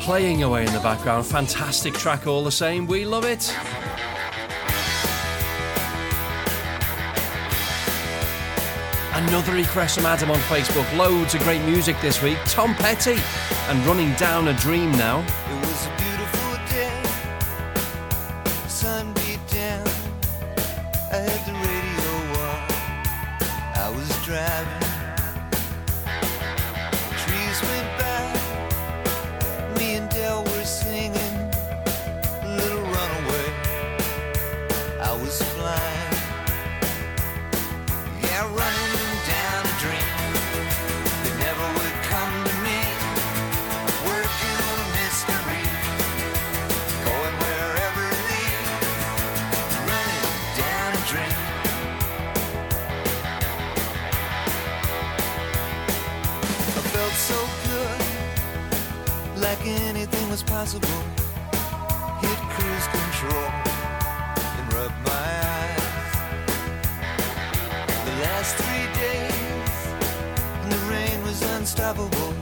playing away in the background. Fantastic track all the same, we love it. Another request from Adam on Facebook, loads of great music this week. Tom Petty and Running Down a Dream now. It was a beautiful day, sun beat down, I had the radio. I was driving, trees went by, me and Dale were singing. impossible, hit cruise control and rub my eyes. The last 3 days, and the rain was unstoppable.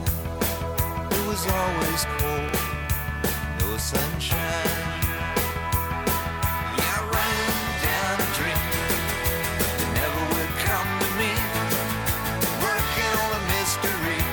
It was always cold, no sunshine. Yeah, I ran down a dream that never would come to me, working on a mystery.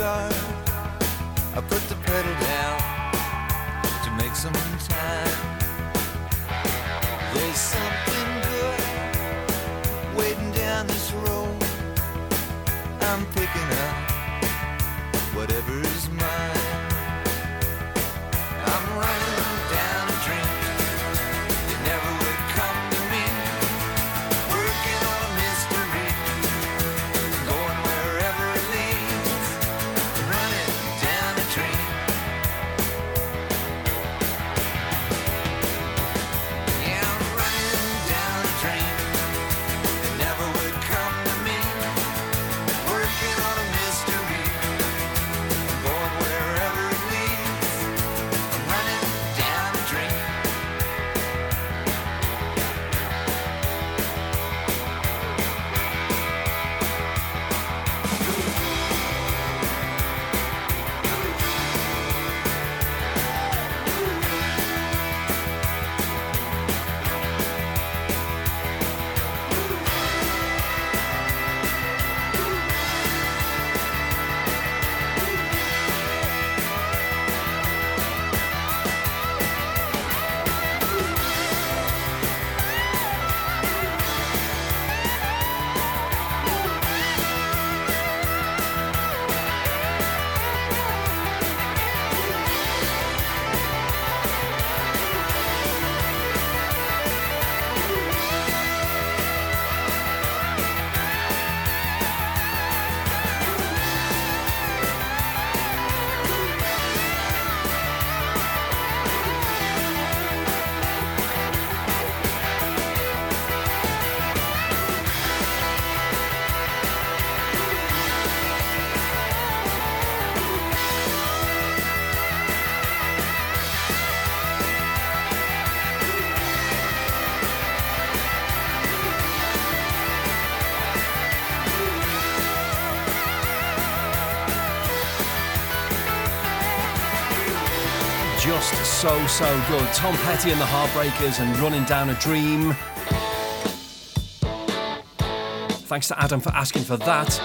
I put the pedal down to make some time. There's something good waiting down this road. I'm picking up whatever is mine. I'm running down a dream that never would come to me, working on a mystery, going wherever it leads, running down a dream. Yeah, I'm running down a dream that never would come to me, working on a mystery, going wherever it leads, I'm running down a dream. Just so good. Tom Petty and the Heartbreakers and Running Down a Dream. Thanks to Adam for asking for that.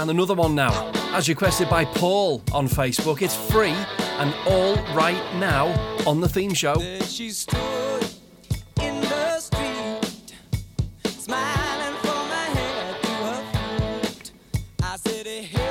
And another one now, as requested by Paul on Facebook. It's free and all right now on the theme show. There she stood in the street, smiling from my head to her foot. I said, hey.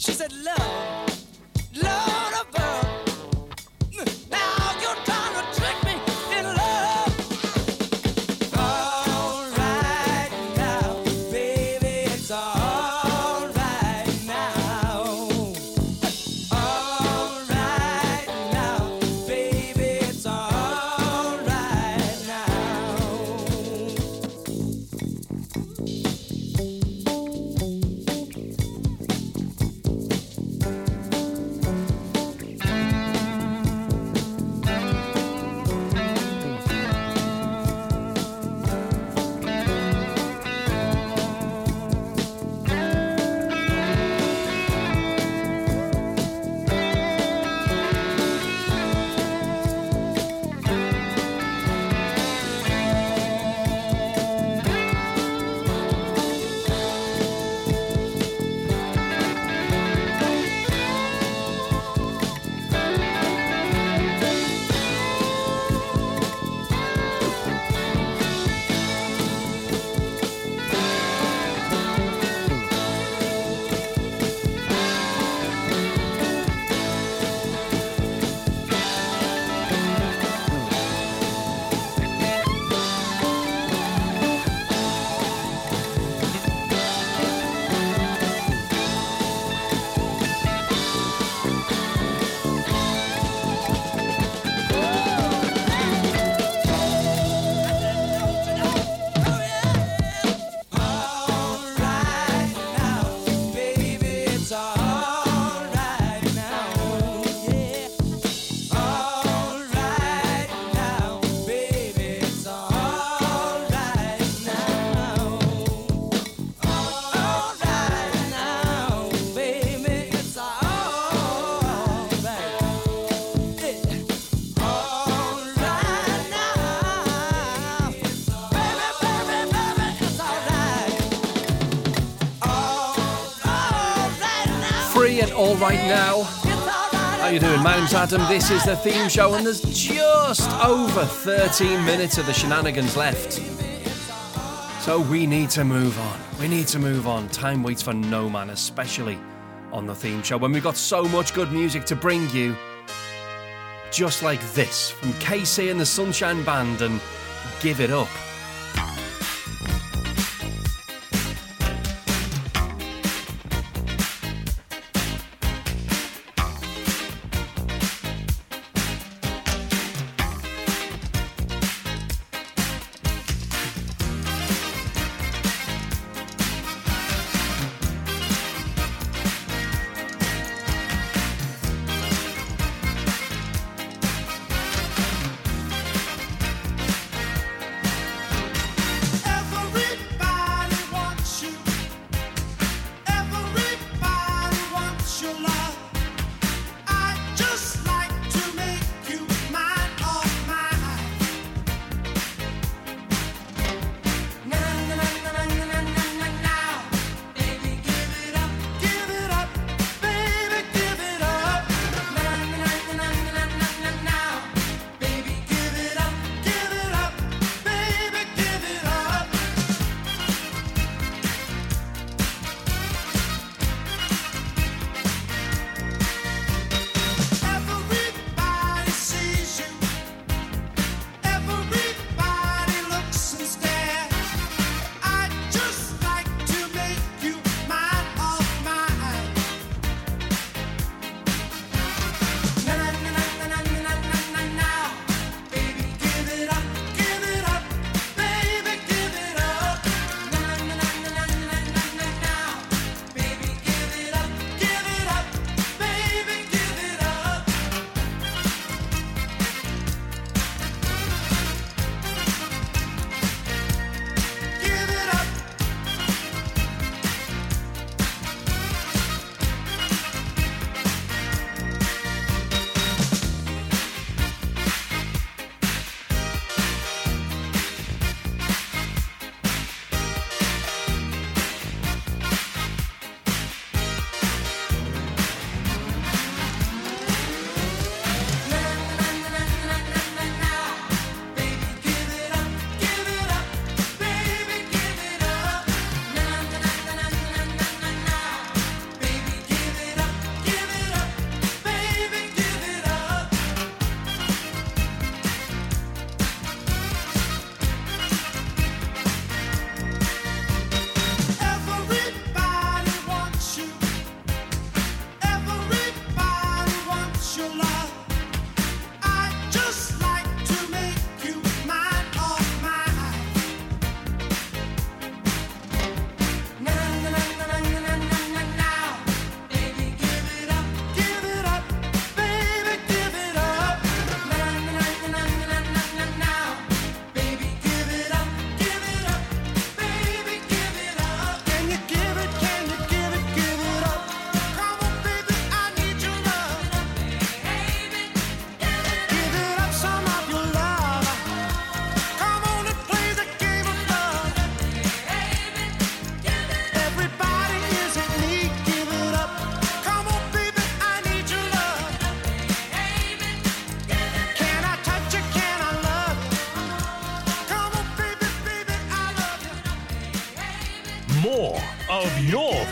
She said, love, Lord above, Free and All Right Now. How you doing, Mount Adam? This is the theme show, and there's just over 13 minutes of the shenanigans left. So we need to move on. Time waits for no man, especially on the theme show, when we've got so much good music to bring you. Just like this, from KC and the Sunshine Band and Give It Up.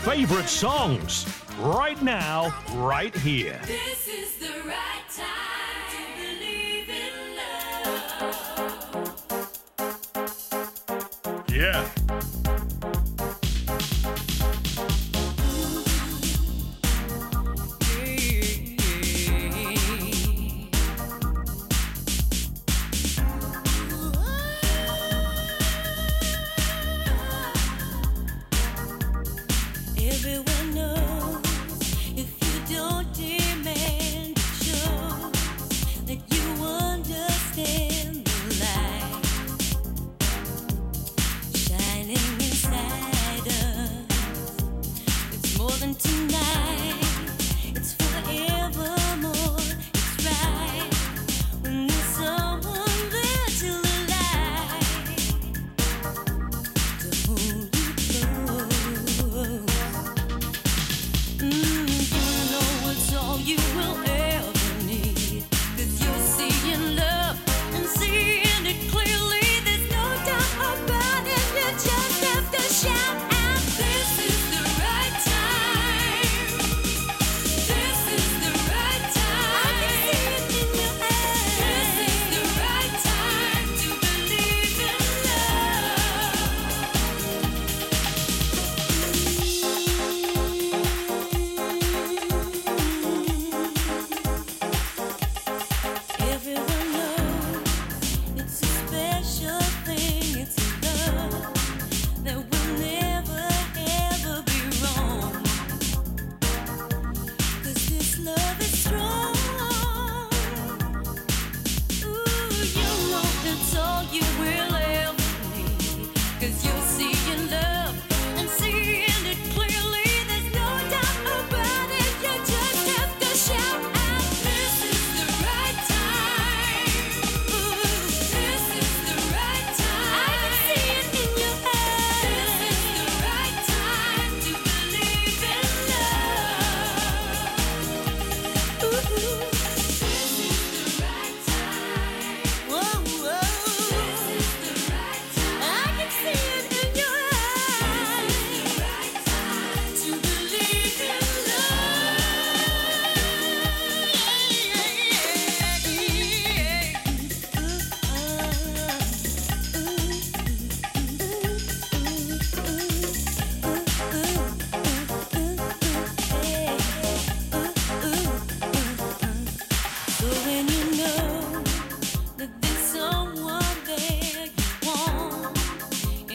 Favorite songs right now, right here. This is the right time to believe in love. Yeah. Shine.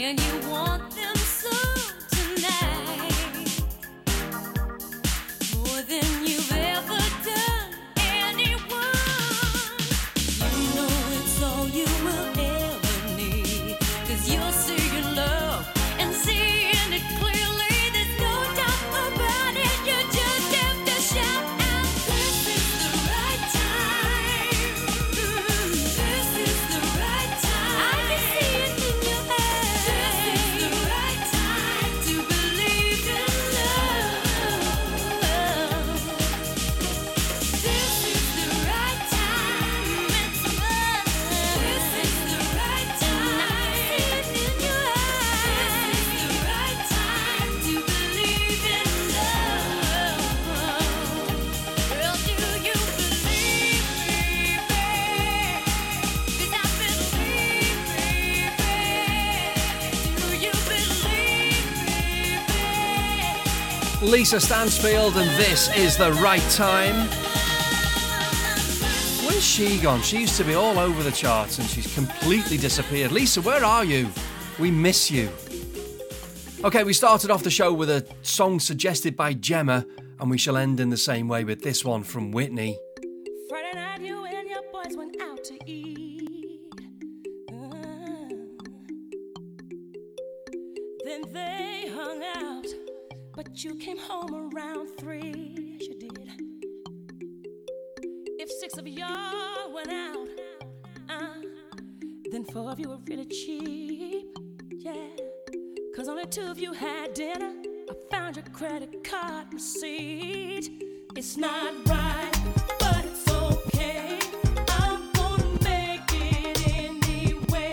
and you want them so tonight, more than you've ever done anyone. You know it's all you will ever need, 'cause you'll see your love and seeing it clearly. There's no doubt about it, you just have to shout out, this is the right time, this is the right time. I can see it in your eyes, this is the right time to believe in love. This is the right time, it's mine. This is the right time, I see it in your eyes. This is the right time to believe in love. Girl, do you believe me, babe? 'Cause I believe me, babe. Do you believe me, babe? Lisa Stansfield, and this is the right time. Where's she gone? She used to be all over the charts and she's completely disappeared. Lisa, where are you? We miss you. Okay, we started off the show with a song suggested by Gemma, and we shall end in the same way with this one from Whitney. Friday night, you and your boys went out to eat. Then they hung out, but you came home around 3. Yes, you did. If 6 of y'all went out, then 4 of you were really cheap. Yeah, 'cause only 2 of you had dinner. I found your credit card receipt. It's not right, but it's okay. I'm gonna make it anyway.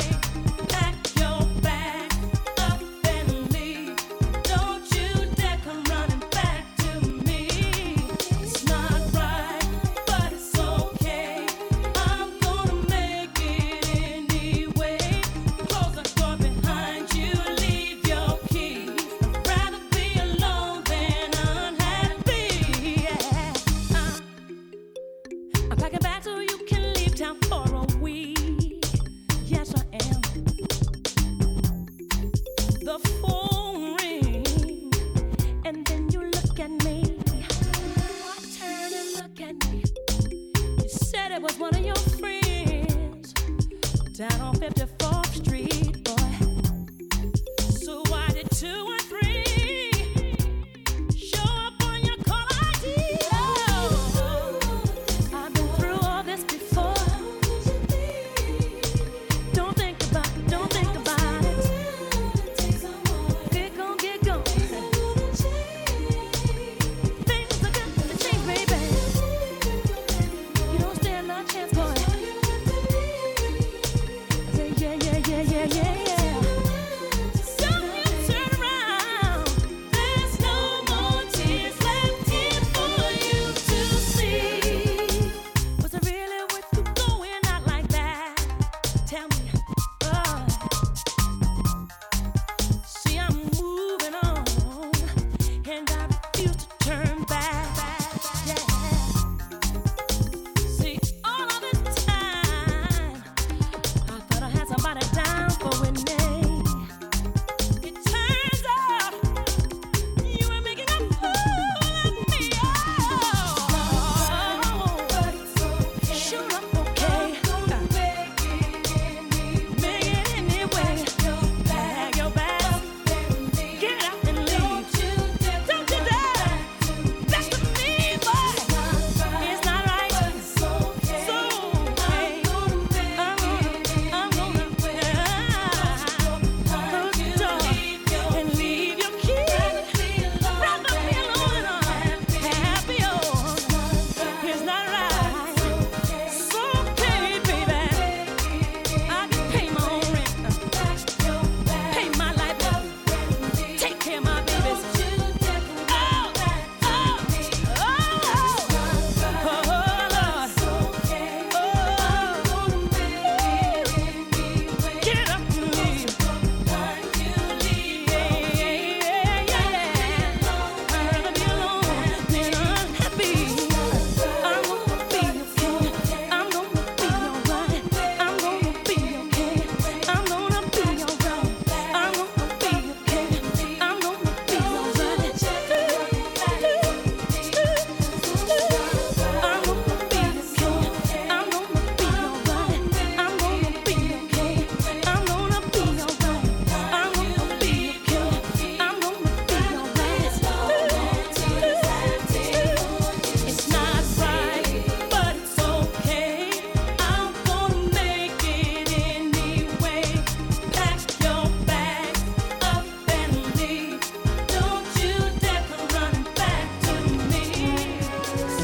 Pack your bag up and leave. Don't you dare come running back to me. It's not right, but it's okay. I'm gonna make it anyway. Close the door behind you, leave your keys. I'd rather be alone than unhappy. Yeah. I'm packing back so you can leave town for a week. Yes, I am. The phone ring, and then you look at me. I turn and look at me. You said it was one of your friends down on 54th Street, boy. So why did 2 and 3 show up on your call ID? I've been through all this before. Don't think about it, don't think about it. Get gone. Things are gonna change, baby. You don't stand a chance, boy. Yeah, yeah, yeah, yeah, yeah, yeah. So you turn around. There's no more tears left here for you to see. Was it really worth you going out like that? Tell me, boy. See, I'm moving on, and I refuse to turn back. Yeah. See, all of this time I thought I had somebody down for it.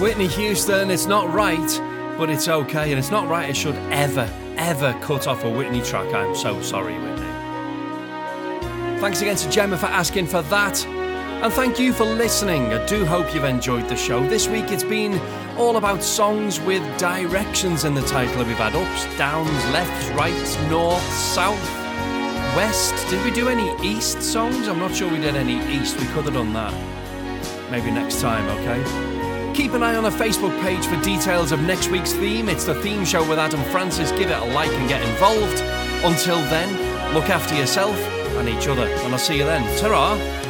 Whitney Houston, It's Not Right, but It's Okay. And It's Not Right it should ever, ever cut off a Whitney track. I'm so sorry, Whitney. Thanks again to Gemma for asking for that. And thank you for listening. I do hope you've enjoyed the show. This week it's been all about songs with directions in the title. We've had ups, downs, lefts, rights, north, south, west. Did we do any east songs? I'm not sure we did any east. We could have done that. Maybe next time, okay? Keep an eye on the Facebook page for details of next week's theme. It's the theme show with Adam Francis. Give it a like and get involved. Until then, look after yourself and each other. And I'll see you then. Ta-ra!